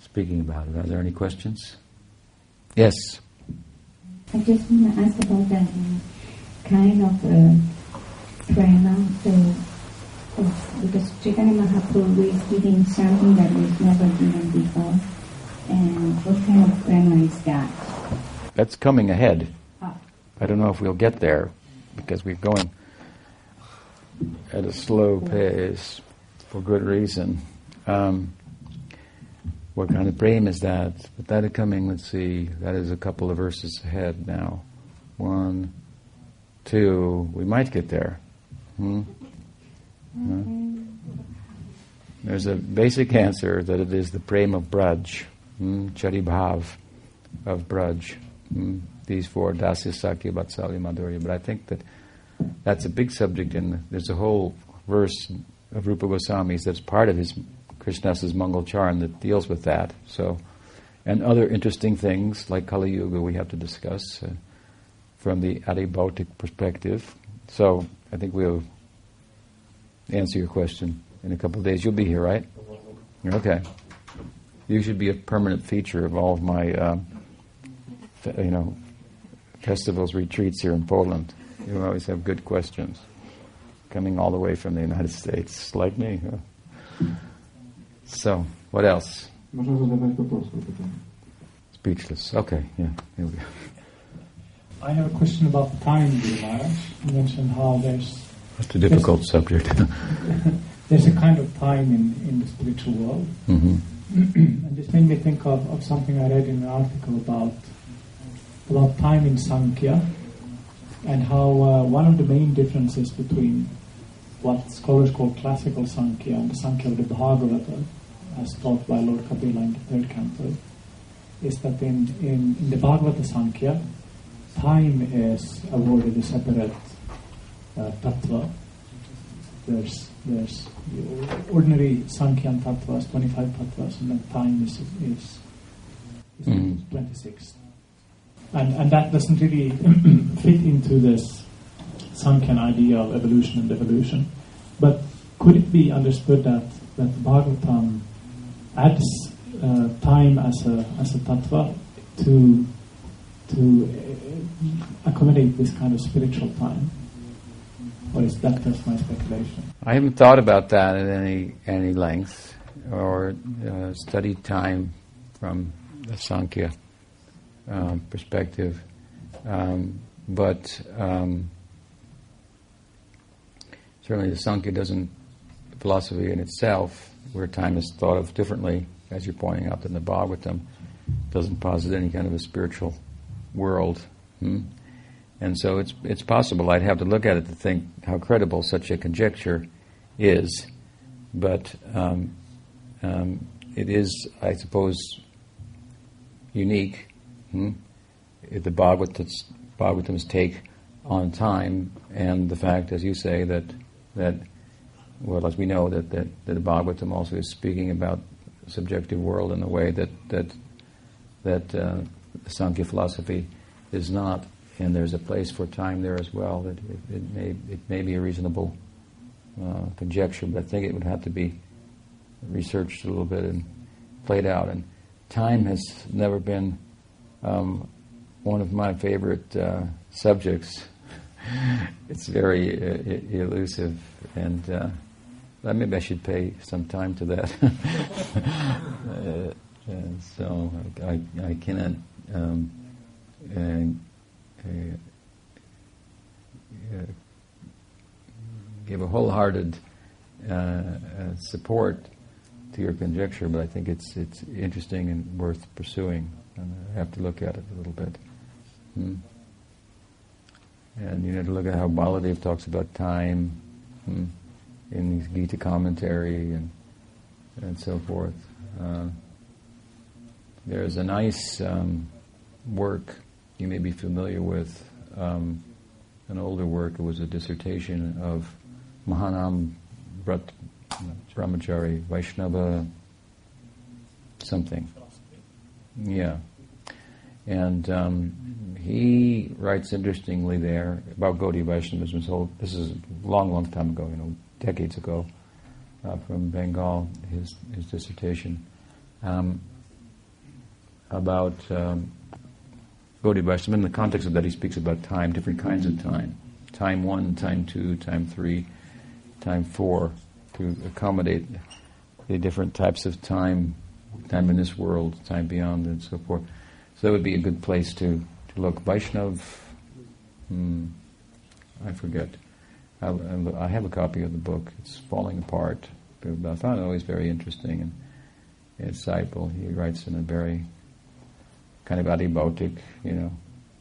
speaking about it. Are there any questions? Yes? I just want to ask about that kind of prana, because Chaitanya Mahaprabhu is giving something that was never given before, and what kind of prana is that? That's coming ahead. I don't know if we'll get there, because we're going at a slow pace for good reason. What kind of prema is that? But that is coming, let's see, that is a couple of verses ahead now. 1, 2, we might get there. There's a basic answer that it is the prema of Braj, Charibhav of Braj. These four, Dasya, Sakya, Vatsalya, Madhurya. But I think that's a big subject, and there's a whole verse of Rupa Goswami's that's part of his Krishna's Mangal Charan that deals with that. So, and other interesting things like Kali Yuga we have to discuss from the Adibautic perspective. So I think we'll answer your question in a couple of days. You'll be here, right? Okay. You should be a permanent feature of all of my festivals, retreats here in Poland. You always have good questions coming all the way from the United States, like me. So, what else? Speechless. Okay, yeah, here we go. I have a question about time, Maharaj. You mentioned how that's a difficult subject. There's a kind of time in the spiritual world. And this made me think of something I read in an article about time in Sankhya, and how one of the main differences between what scholars call classical Sankhya and the Sankhya of the Bhagavata, as taught by Lord Kapila in the third canto, is that in the Bhagavata Sankhya, time is awarded a separate tattva. There's ordinary Sankhya and tattvas, 25 tattvas, and then time is 26. And that doesn't really fit into this Sankhyan idea of evolution and devolution. But could it be understood that Bhagavatam adds time as a tattva to accommodate this kind of spiritual time? Or is that just my speculation? I haven't thought about that at any length, or studied time from the Sankhya perspective, but certainly the Sankhya doesn't, philosophy in itself, where time is thought of differently, as you're pointing out, than the Bhagavatam, doesn't posit any kind of a spiritual world. And so it's possible. I'd have to look at it to think how credible such a conjecture is, but it is, I suppose, unique. The Bhagavatam's take on time, and the fact, as you say, as we know, that the Bhagavatam also is speaking about the subjective world in a way that the Sankhya philosophy is not, and there's a place for time there as well. That it may be a reasonable conjecture, but I think it would have to be researched a little bit and played out. And time has never been one of my favorite subjects. It's very elusive, and maybe I should pay some time to that. So I cannot give a wholehearted support to your conjecture, but I think it's interesting and worth pursuing, and I have to look at it a little bit. And you need to look at how Baladev talks about time in his Gita commentary and so forth. There's a nice work you may be familiar with, an older work. It was a dissertation of Mahanam Brahmachari, Vaishnava something. Yeah. And he writes interestingly there about Gaudiya Vaishnavism. This is a long, long time ago, decades ago, from Bengal, his dissertation, about Gaudiya Vaishnavism. In the context of that, he speaks about time, different kinds of time. Time 1, time 2, time 3, time 4, to accommodate the different types of time in this world, time beyond, and so forth. So that would be a good place to look. Vaishnav, I forget. I have a copy of the book. It's falling apart. But I found it always very interesting and insightful. He writes in a very kind of adibotic,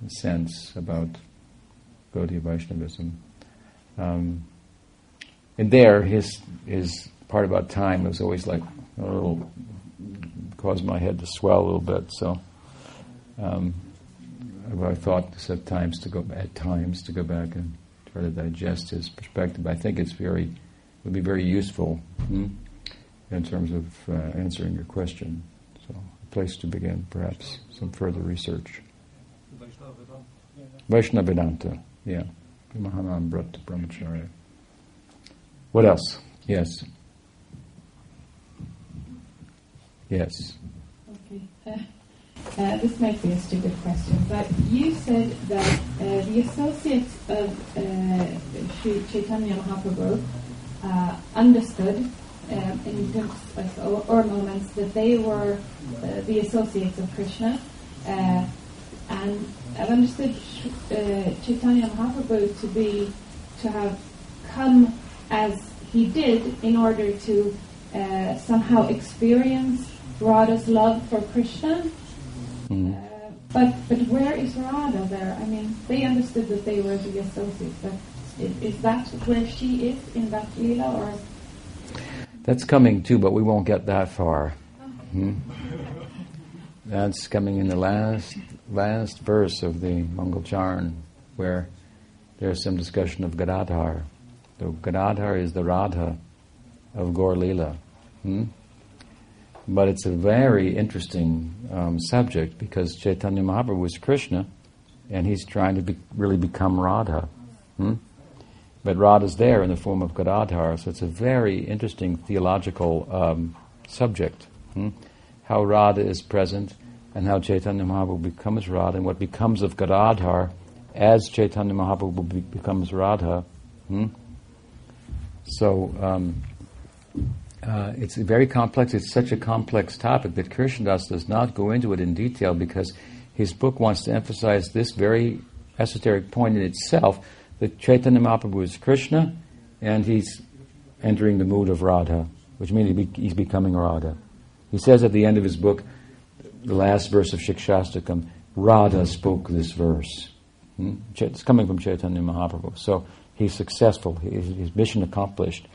sense about Gaudiya Vaishnavism. And there, his part about time was always like a little, caused my head to swell a little bit. So I thought at times to go back and try to digest his perspective. I think it would be very useful in terms of answering your question. So a place to begin, perhaps some further research. Vaishnava Vedanta, yeah. Mahanam Brahmacharya. What else? Yes. Yes. Okay. This might be a stupid question, but you said that the associates of Sri Chaitanya Mahaprabhu understood in terms of oral moments that they were the associates of Krishna, and I've understood Chaitanya Mahaprabhu to have come as he did in order to somehow experience Radha's love for Krishna. But where is Radha there? I mean, they understood that they were the associates, but is that where she is in that Leela, or? That's coming too, but we won't get that far. Oh. That's coming in the last verse of the Mangal Charn, where there's some discussion of Gadadhar. So Gadadhar is the Radha of Gaur Leela. But it's a very interesting subject, because Chaitanya Mahaprabhu was Krishna and he's trying to really become Radha. But Radha's there in the form of Gadadhar, so it's a very interesting theological subject. How Radha is present and how Chaitanya Mahaprabhu becomes Radha, and what becomes of Gadadhar as Chaitanya Mahaprabhu becomes Radha. So it's very complex. It's such a complex topic that Krishnadas does not go into it in detail, because his book wants to emphasize this very esoteric point in itself, that Chaitanya Mahaprabhu is Krishna and he's entering the mood of Radha, which means he's becoming Radha. He says at the end of his book, the last verse of Shikshastakam, Radha spoke this verse. It's coming from Chaitanya Mahaprabhu. So he's successful, his mission accomplished.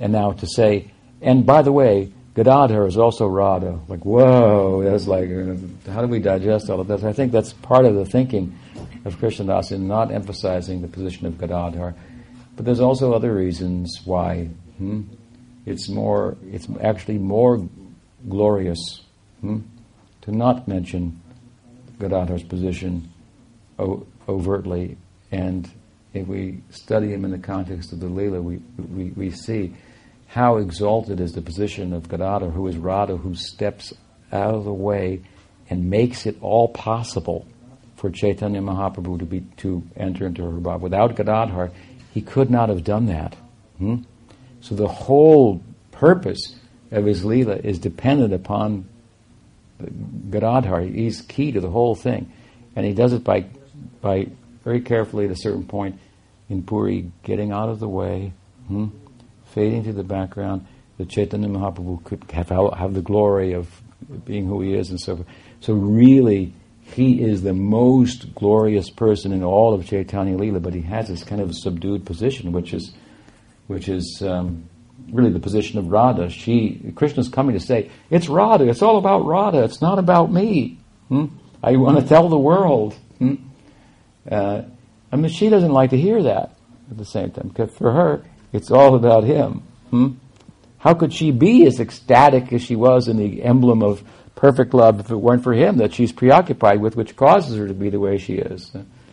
And now to say, and by the way, Gadadhar is also Radha. Like, whoa, that's like, how do we digest all of this? I think that's part of the thinking of Krishnadas in not emphasizing the position of Gadadhar. But there's also other reasons why. It's actually more glorious to not mention Gadadhar's position overtly. And if we study him in the context of the Leela, we see how exalted is the position of Gadadhar, who is Radha, who steps out of the way and makes it all possible for Chaitanya Mahaprabhu to enter into her body. Without Gadadhar, he could not have done that. So the whole purpose of his Leela is dependent upon Gadadhar. He's key to the whole thing. And he does it by very carefully at a certain point in Puri, getting out of the way, fading to the background, that Chaitanya Mahaprabhu could have the glory of being who he is and so forth. So really, he is the most glorious person in all of Chaitanya Lila, but he has this kind of subdued position, which is really the position of Radha. Krishna's coming to say, it's Radha, it's all about Radha, it's not about me. I want to tell the world. She doesn't like to hear that at the same time, because for her, it's all about him. How could she be as ecstatic as she was in the emblem of perfect love if it weren't for him that she's preoccupied with, which causes her to be the way she is?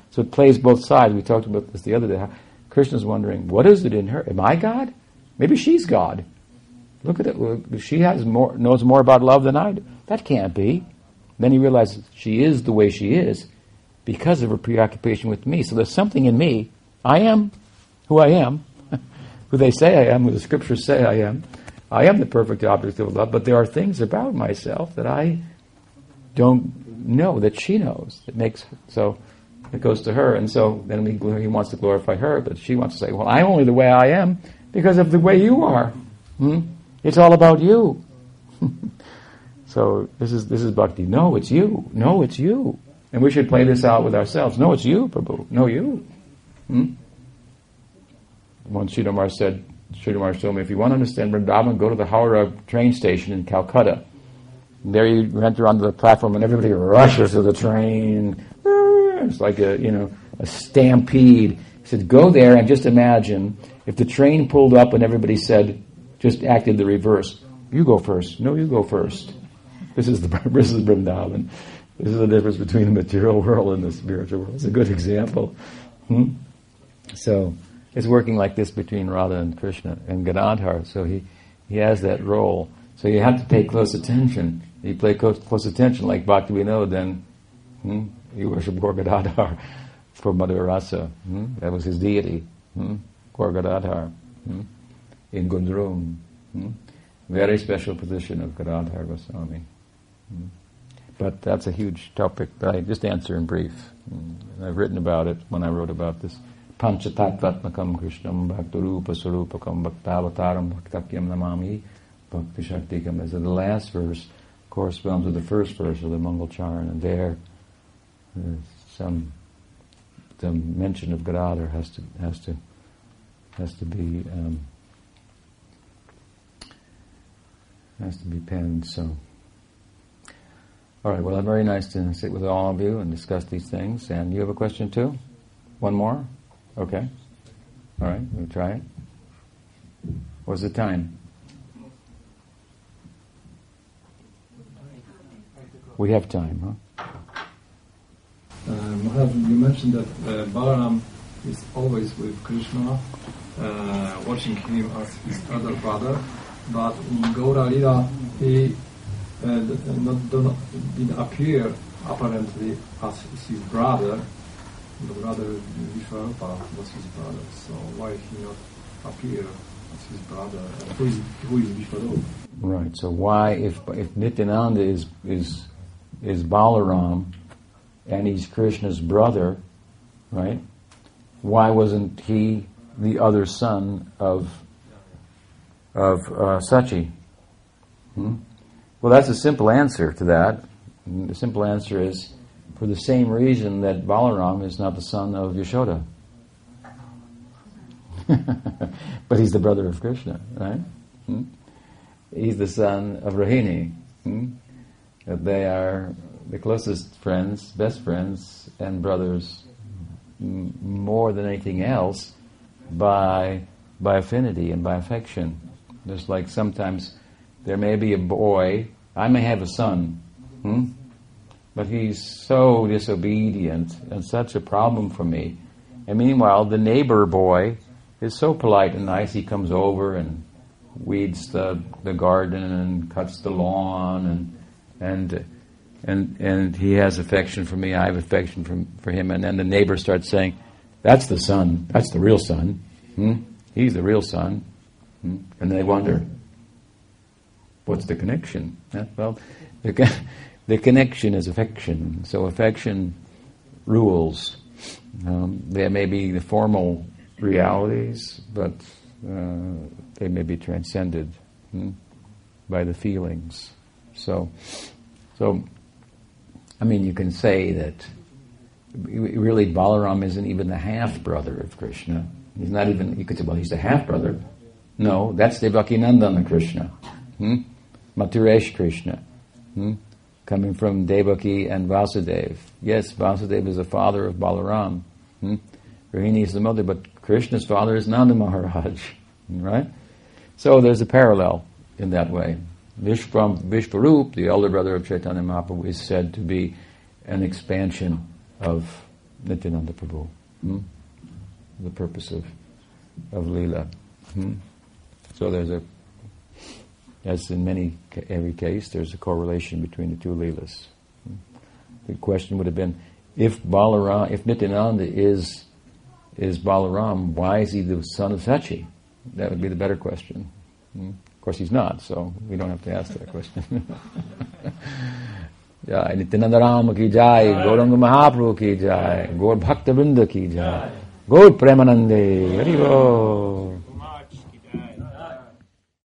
So it plays both sides. We talked about this the other day. Krishna's wondering, what is it in her? Am I God? Maybe she's God. Look at it. She knows more about love than I do. That can't be. Then he realizes she is the way she is because of her preoccupation with me. So there's something in me. I am who I am, who they say I am, who the scriptures say I am. I am the perfect object of love, but there are things about myself that I don't know, that she knows. So it goes to her, and so then he wants to glorify her, but she wants to say, well, I'm only the way I am because of the way you are. It's all about you. So this is bhakti. No, it's you. No, it's you. And we should play this out with ourselves. No, it's you, Prabhu. No, you. Once Sridhar told me, if you want to understand Vrindavan, go to the Howrah train station in Calcutta. And there you enter onto the platform and everybody rushes to the train. It's like a stampede. He said, go there and just imagine if the train pulled up and everybody said, just acted the reverse. You go first. No, you go first. This is Vrindavan. This is the difference between the material world and the spiritual world. It's a good example. So it's working like this between Radha and Krishna and Gadadhar. So he has that role. So you have to pay close attention. You play close attention like Bhakti Vinod, then you worship Gaur Gadadhar for Madhura Rasa. That was his deity, Gaur Gadadhar, in Gundrum. Very special position of Gadadhar Goswami. But that's a huge topic that I just answer in brief. I've written about it when I wrote about this. Panchatattvatmakam Krishnam Bhaktarupa Sarupakam Bhaktavataram Bhaktakyam Namami Bhakti Shaktikam. So the last verse corresponds with the first verse of the Mangal Charan, and there's some mention of Gadadhar has to be penned. So, all right. Well, it's very nice to sit with all of you and discuss these things. And you have a question too? One more? Okay. All right. We'll try it. What's the time? We have time, huh? Maharaj, you mentioned that Balaram is always with Krishna, watching him as his other brother. But in Gaura Lila, he did appear apparently as his brother. The brother Vishvarupa was his brother, so why did he not appear as his brother? Who is Vishvarupa? Right. So why, if Nityananda is Balaram and he's Krishna's brother, right? Why wasn't he the other son of Sachi? Well, that's a simple answer to that. The simple answer is for the same reason that Balaram is not the son of Yashoda. But he's the brother of Krishna, right? He's the son of Rohini. They are the closest friends, best friends, and brothers more than anything else by affinity and by affection. Just like sometimes there may be a boy, I may have a son, but he's so disobedient and such a problem for me. And meanwhile, the neighbor boy is so polite and nice, he comes over and weeds the garden and cuts the lawn and he has affection for me, I have affection for him, and then the neighbor starts saying, that's the son, that's the real son, he's the real son. And they wonder, what's the connection? Well, The connection is affection, so affection rules. There may be the formal realities, but they may be transcended by the feelings. So, I mean, you can say that really Balaram isn't even the half-brother of Krishna. He's not even, you could say, well, he's the half-brother. No, that's Devakinandana Krishna. Maturesh Krishna. Coming from Devaki and Vasudev. Yes, Vasudev is the father of Balaram. Rohini is the mother, but Krishna's father is Nanda Maharaj. Right? So there's a parallel in that way. Vishvarupa, the elder brother of Chaitanya Mahaprabhu, is said to be an expansion of Nityananda Prabhu. The purpose of Leela. So there's a, as in every case, there's a correlation between the two Leelas. The question would have been, if Nityananda is Balaram, why is he the son of Sachi? That would be the better question. Of course, he's not, so we don't have to ask that question. Nityananda Rama ki jai, Gauranga Mahaprabhu ki jai, Gaur Bhakta Vrinda ki jai, Gaur Premanande, Haribo.